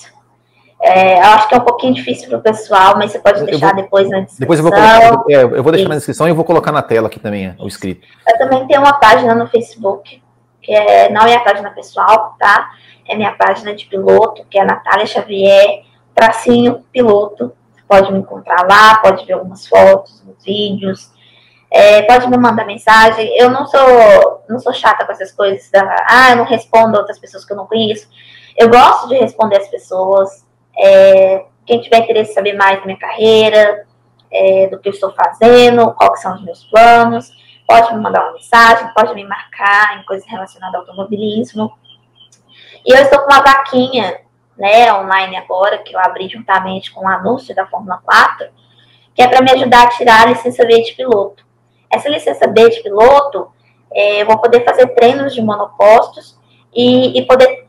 Eu acho que é um pouquinho difícil para o pessoal, mas você pode deixar depois na descrição. Depois eu vou colocar, eu vou deixar na descrição e eu vou colocar na tela aqui também o escrito. Eu também tenho uma página no Facebook, que não é a página pessoal, tá? É minha página de piloto, que é Natália Xavier, _piloto. Você pode me encontrar lá, pode ver algumas fotos, uns vídeos, pode me mandar mensagem. Eu não sou chata com essas coisas, eu não respondo outras pessoas que eu não conheço. Eu gosto de responder as pessoas. Quem tiver interesse em saber mais da minha carreira, do que eu estou fazendo, quais são os meus planos, pode me mandar uma mensagem, pode me marcar em coisas relacionadas ao automobilismo. E eu estou com uma vaquinha, né, online agora, que eu abri juntamente com o anúncio da Fórmula 4, que é para me ajudar a tirar a licença B de piloto. Essa licença B de piloto, eu vou poder fazer treinos de monopostos e poder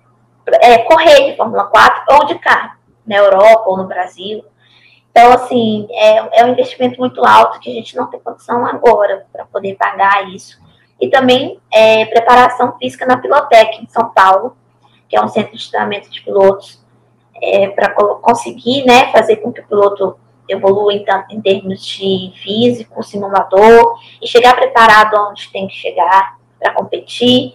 correr de Fórmula 4 ou de carro, na Europa ou no Brasil. Então, assim, é um investimento muito alto que a gente não tem condição agora para poder pagar isso. E também preparação física na Pilotec, em São Paulo, que é um centro de treinamento de pilotos, para conseguir, né, fazer com que o piloto evolua em termos de físico, simulador, e chegar preparado onde tem que chegar para competir.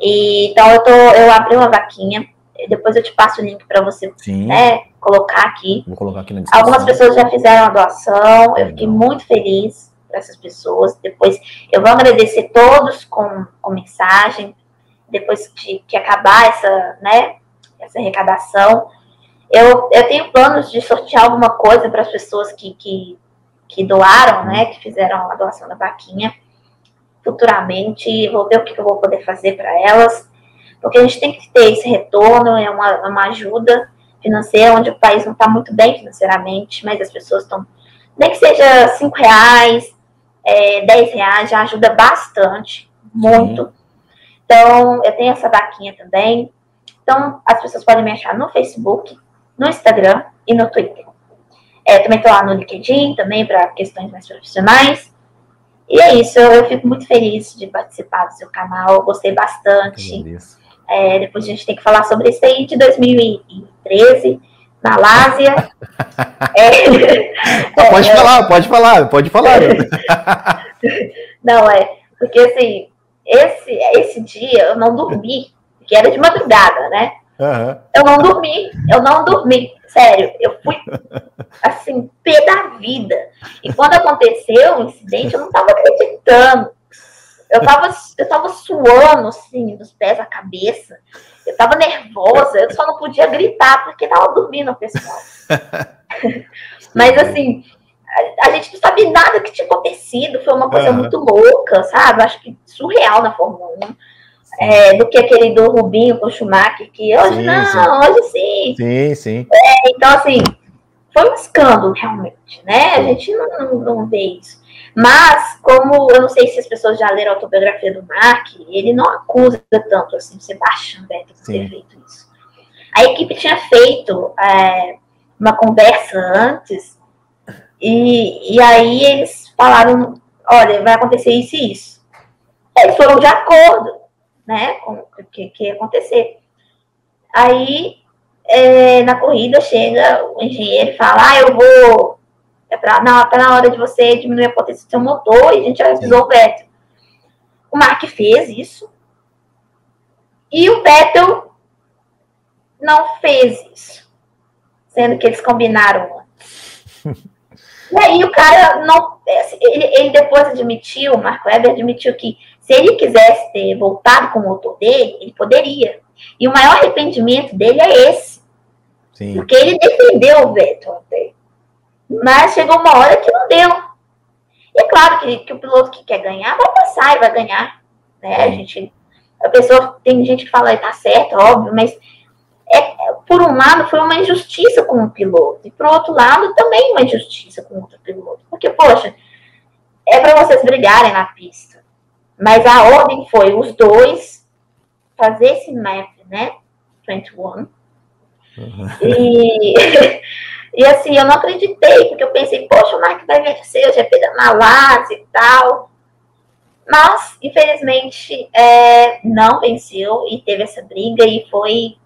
E, então, eu abri uma vaquinha, depois eu te passo o link para você, né, colocar aqui. Vou colocar aqui na descrição. Algumas pessoas já fizeram a doação, eu fiquei muito feliz para essas pessoas. Depois eu vou agradecer todos com mensagem, depois que acabar essa arrecadação. Eu tenho planos de sortear alguma coisa para as pessoas que doaram, né, que fizeram a doação da vaquinha. Futuramente, vou ver o que eu vou poder fazer para elas, porque a gente tem que ter esse retorno, é uma ajuda financeira, onde o país não está muito bem financeiramente, mas as pessoas estão, nem que seja R$5, R$10, já ajuda bastante, muito. Então, eu tenho essa vaquinha também. Então, as pessoas podem me achar no Facebook, no Instagram e no Twitter. Também estou lá no LinkedIn, também para questões mais profissionais. E é isso, eu fico muito feliz de participar do seu canal, gostei bastante. Depois a gente tem que falar sobre isso aí de 2013, Malásia. Pode falar. Não, porque assim, esse dia eu não dormi, porque era de madrugada, né? Uhum. Eu não dormi, sério, eu fui, assim, pé da vida. E quando aconteceu o incidente, eu não tava acreditando. Eu tava suando, assim, dos pés à cabeça. Eu tava nervosa, eu só não podia gritar, porque tava dormindo, pessoal. Mas, assim, a gente não sabia nada que tinha acontecido, foi uma coisa muito louca, sabe? Acho que surreal na Fórmula 1. Do que aquele do Rubinho com o Schumacher, que hoje hoje sim. Sim. Então, assim, foi um escândalo, realmente, né? A gente não vê isso. Mas, como eu não sei se as pessoas já leram a autobiografia do Mark, ele não acusa tanto, assim, Sebastian Vettel por ter feito isso. A equipe tinha feito uma conversa antes, e aí eles falaram, olha, vai acontecer isso e isso. Eles foram de acordo, né, com o que ia acontecer. Aí, na corrida, chega o engenheiro e fala, eu vou... Tá na hora de você diminuir a potência do seu motor e a gente já revisou o Vettel. O Mark fez isso. E o Vettel não fez isso. Sendo que eles combinaram antes. E aí o cara não... Ele depois admitiu, o Mark Webber admitiu que se ele quisesse ter voltado com o motor dele, ele poderia. E o maior arrependimento dele é esse. Sim. Porque ele defendeu o Vettel até. Mas chegou uma hora que não deu. E é claro que o piloto que quer ganhar vai passar e vai ganhar. Né? Tem gente que fala, tá certo, óbvio, mas por um lado foi uma injustiça com o piloto. E por outro lado também uma injustiça com outro piloto. Porque, poxa, é para vocês brigarem na pista. Mas a ordem foi os dois fazer esse map, né? 21. E assim, eu não acreditei, porque eu pensei, poxa, o Mark vai vencer o GP da Malásia e tal. Mas, infelizmente, não venceu e teve essa briga e foi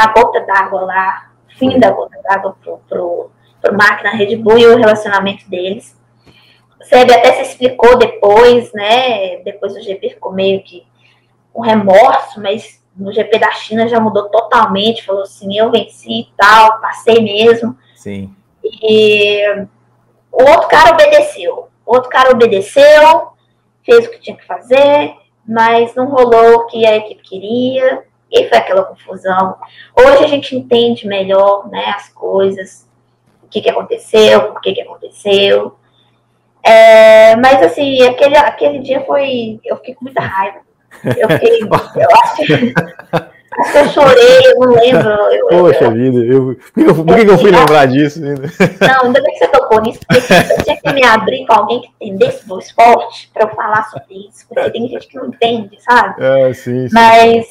a gota d'água lá, o fim da gota d'água pro Mark na Red Bull e o relacionamento deles. Seb até se explicou depois, né? Depois o GP ficou meio que um remorso, mas no GP da China já mudou totalmente. Falou assim: eu venci e tal, passei mesmo. Sim. E o outro cara obedeceu. Fez o que tinha que fazer, mas não rolou o que a equipe queria. E foi aquela confusão. Hoje a gente entende melhor, né, as coisas, o que aconteceu, por que aconteceu. Mas assim, aquele dia foi... Eu fiquei com muita raiva. Eu acho Eu chorei, eu não lembro. Poxa vida, por que eu fui lembrar disso? Não, ainda bem que você tocou nisso, porque eu tinha que me abrir com alguém que entendesse do esporte para eu falar sobre isso, porque tem gente que não entende, sabe? É, sim, sim. Mas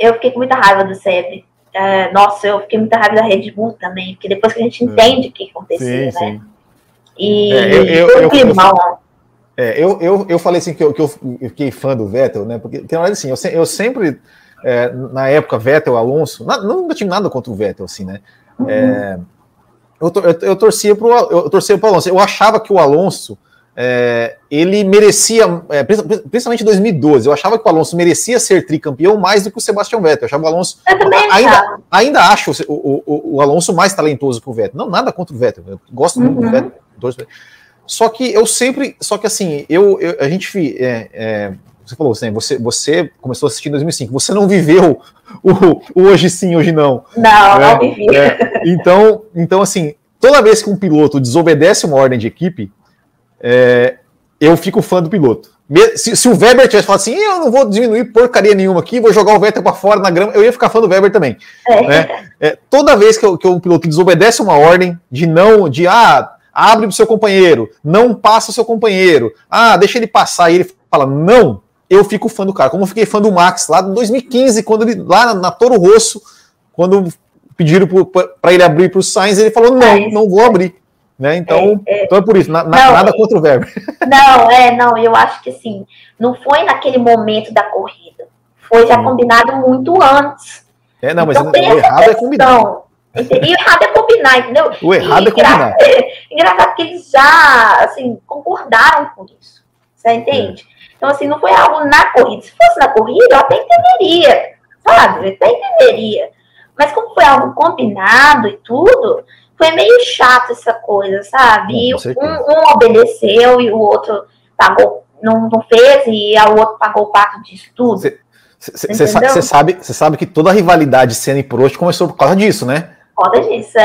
eu fiquei com muita raiva do Seb. Nossa, eu fiquei com muita raiva da Red Bull também, porque depois que a gente entende o que aconteceu, sim, né? Sim. E foi um climão, né? Eu falei assim que eu fiquei fã do Vettel, né? Porque na verdade, assim, eu sempre, na época, Vettel, Alonso, nunca tive nada contra o Vettel, assim, né? Uhum. Eu torcia pro Alonso. Eu achava que o Alonso, ele merecia, principalmente em 2012, eu achava que o Alonso merecia ser tricampeão mais do que o Sebastian Vettel. Eu achava o Alonso. Ainda acho o Alonso mais talentoso que o Vettel. Não, nada contra o Vettel. Eu gosto muito do Vettel. Você falou assim, você começou a assistir em 2005, você não viveu o hoje sim, hoje não. Não, não vivi. Então, assim, toda vez que um piloto desobedece uma ordem de equipe, eu fico fã do piloto. Se o Webber tivesse falado assim, eu não vou diminuir porcaria nenhuma aqui, vou jogar o Vettel pra fora na grama, eu ia ficar fã do Webber também. Né? Toda vez que um piloto desobedece uma ordem abre o seu companheiro, não passa o seu companheiro, deixa ele passar, e ele fala, não, eu fico fã do cara, como eu fiquei fã do Max lá em 2015, quando ele, lá na Toro Rosso, quando pediram para ele abrir para o Sainz, ele falou, não vou abrir, né, então é por isso, nada contra o Verbo. Não, eu acho que assim, não foi naquele momento da corrida, foi já combinado muito antes. Mas o errado é combinado. E o errado é combinar, entendeu? O errado é combinar. Engraçado que eles já, assim, concordaram com isso. Você entende? Então, assim, não foi algo na corrida. Se fosse na corrida, eu até entenderia, sabe? Mas como foi algo combinado e tudo, foi meio chato essa coisa, sabe? E um obedeceu e o outro pagou, não fez, e o outro pagou o pato disso tudo. Você sabe que toda a rivalidade Senna e Prost começou por causa disso, né? Foda disso,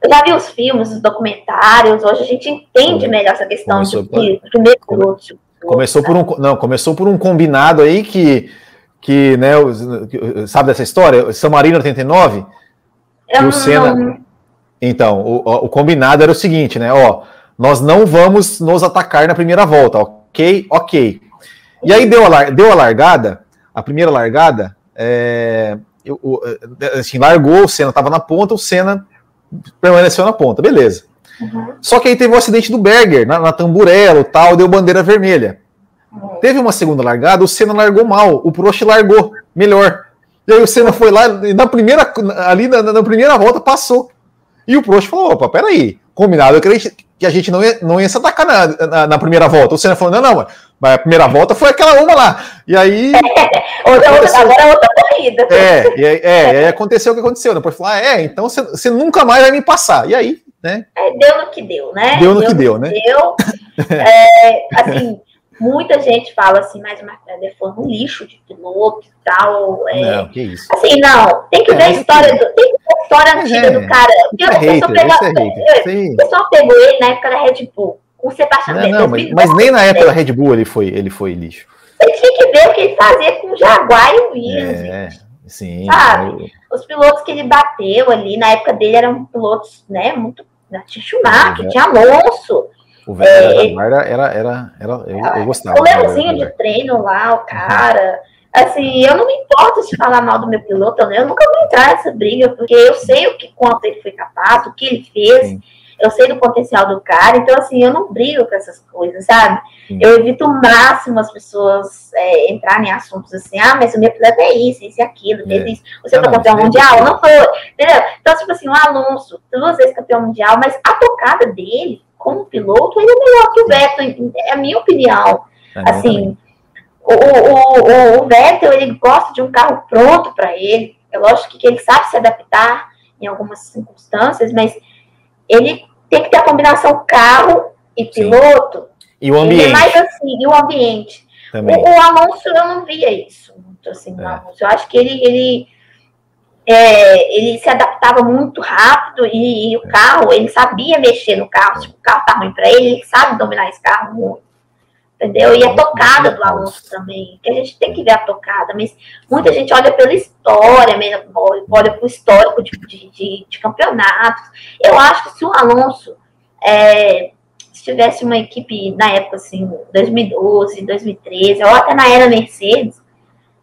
eu já vi os filmes, os documentários, hoje a gente entende melhor essa questão primeiro piloto. Começou por um combinado aí que né, sabe dessa história? San Marino 89? O Senna. Então, o combinado era o seguinte, né? Ó, nós não vamos nos atacar na primeira volta, ok. E aí deu a largada, a primeira largada, assim, largou, o Senna estava na ponta, o Senna permaneceu na ponta, beleza. Uhum. Só que aí teve o acidente do Berger, na Tamburello, tal, deu bandeira vermelha. Uhum. Teve uma segunda largada, o Senna largou mal, o Prost largou melhor. E aí o Senna foi lá, e na primeira volta passou. E o Prost falou, opa, peraí, combinado, eu creio que a gente não ia se atacar na primeira volta. O Senna falou, mas a primeira volta foi aquela uma lá. E aí... agora é outra corrida. E aí aconteceu o que aconteceu. Depois falou, então você nunca mais vai me passar. E aí, né? Deu no que deu, né? Deu no que deu, né? Assim, muita gente fala assim, mas o Mark Webber foi um lixo de piloto e tal. Não, que isso. Assim, não, tem que ver a história antiga do cara. O pessoal pegou ele na época da Red Bull. O Sebastian Vettel. Mas nem na época da Red Bull ele foi lixo. Ele tinha que ver o que ele fazia com o Jaguar e o Williams, sim. Sabe? Os pilotos que ele bateu ali, na época dele, eram pilotos, né, muito... Tinha Schumacher, tinha Alonso. O Vettel eu gostava. O leãozinho de treino lá, o cara... Assim, eu não me importo de falar mal do meu piloto, né? Eu nunca vou entrar nessa briga, porque eu sei o que quanto ele foi capaz, o que ele fez... Sim. Eu sei do potencial do cara, então, assim, eu não brigo com essas coisas, sabe? Sim. Eu evito o máximo as pessoas entrarem em assuntos assim, mas o meu piloto é isso, aquilo, fez isso. Você foi campeão mundial? Não foi, entendeu? Então, tipo assim, o Alonso, 2 vezes campeão mundial, mas a tocada dele, como piloto, ele é melhor que o Vettel, é a minha opinião. Assim, o Vettel, ele gosta de um carro pronto para ele, é lógico que ele sabe se adaptar em algumas circunstâncias, mas ele tem que ter a combinação carro e piloto. Sim. E o ambiente. E o ambiente. O Alonso, eu não via isso muito assim. Eu acho que ele se adaptava muito rápido e o carro, ele sabia mexer no carro. Se o carro tá ruim para ele, ele sabe dominar esse carro muito. entendeu? E a tocada do Alonso também, que a gente tem que ver a tocada, mas muita gente olha pela história mesmo, olha para o histórico de campeonatos. Eu acho que se o Alonso se tivesse uma equipe na época assim, 2012, 2013, ou até na era Mercedes,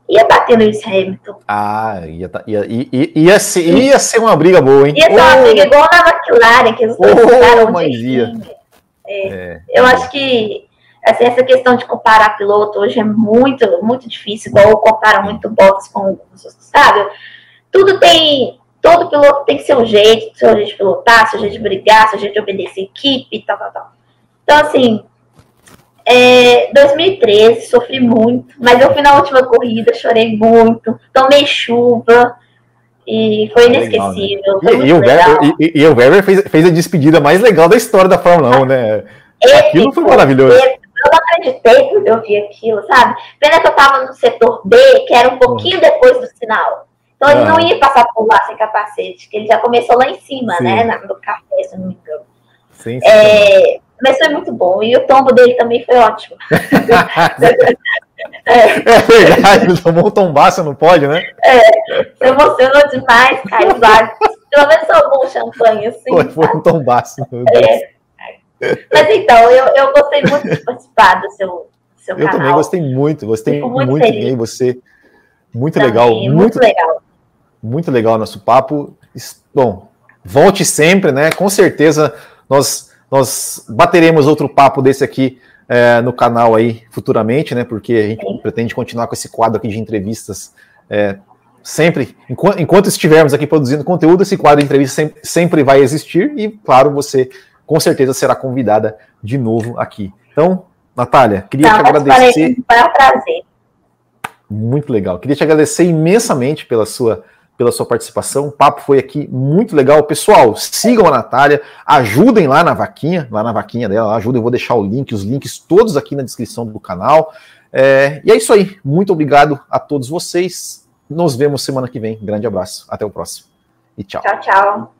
ia bater Lewis Hamilton. Ah, ia ser uma briga boa, hein? Ia ser uma briga igual na McLaren, que eles ficaram eu acho que assim, essa questão de comparar piloto hoje é muito, muito difícil, igual comparar muito boxe com, sabe? Tudo tem, todo piloto tem seu jeito de pilotar, seu jeito de brigar, seu jeito de obedecer equipe, tal. Então, assim, 2013, sofri muito, mas eu fui na última corrida, chorei muito, tomei chuva, e foi inesquecível. Legal, né? E o Webber fez a despedida mais legal da história da Fórmula 1, né? Aquilo foi maravilhoso. Eu não acreditei quando eu vi aquilo, sabe? Pena que eu tava no setor B, que era um pouquinho depois do sinal. Então ele não ia passar por lá sem capacete, que ele já começou lá em cima, né? No café, se eu não me engano. Sim. Mas foi muito bom. E o tombo dele também foi ótimo. É verdade, ele tomou um tombaço no pódio, né? Se emocionou demais, cara. Pelo menos salvou um champanhe, assim. Foi um tombaço, meu Deus. Mas então, eu gostei muito de participar do seu canal. Eu também gostei muito de você. Muito também, legal. Muito legal. Muito legal o nosso papo. Bom, volte sempre, né? Com certeza nós bateremos outro papo desse aqui no canal aí futuramente, né? Porque a gente pretende continuar com esse quadro aqui de entrevistas sempre. Enquanto estivermos aqui produzindo conteúdo, esse quadro de entrevistas sempre vai existir e, claro, você com certeza será convidada de novo aqui. Então, Natália, queria te agradecer. Foi um prazer. Muito legal. Queria te agradecer imensamente pela sua participação. O papo foi aqui muito legal. Pessoal, sigam a Natália, ajudem lá na vaquinha dela, ajudem. Eu vou deixar os links todos aqui na descrição do canal. E é isso aí. Muito obrigado a todos vocês. Nos vemos semana que vem. Grande abraço. Até o próximo. E tchau. Tchau.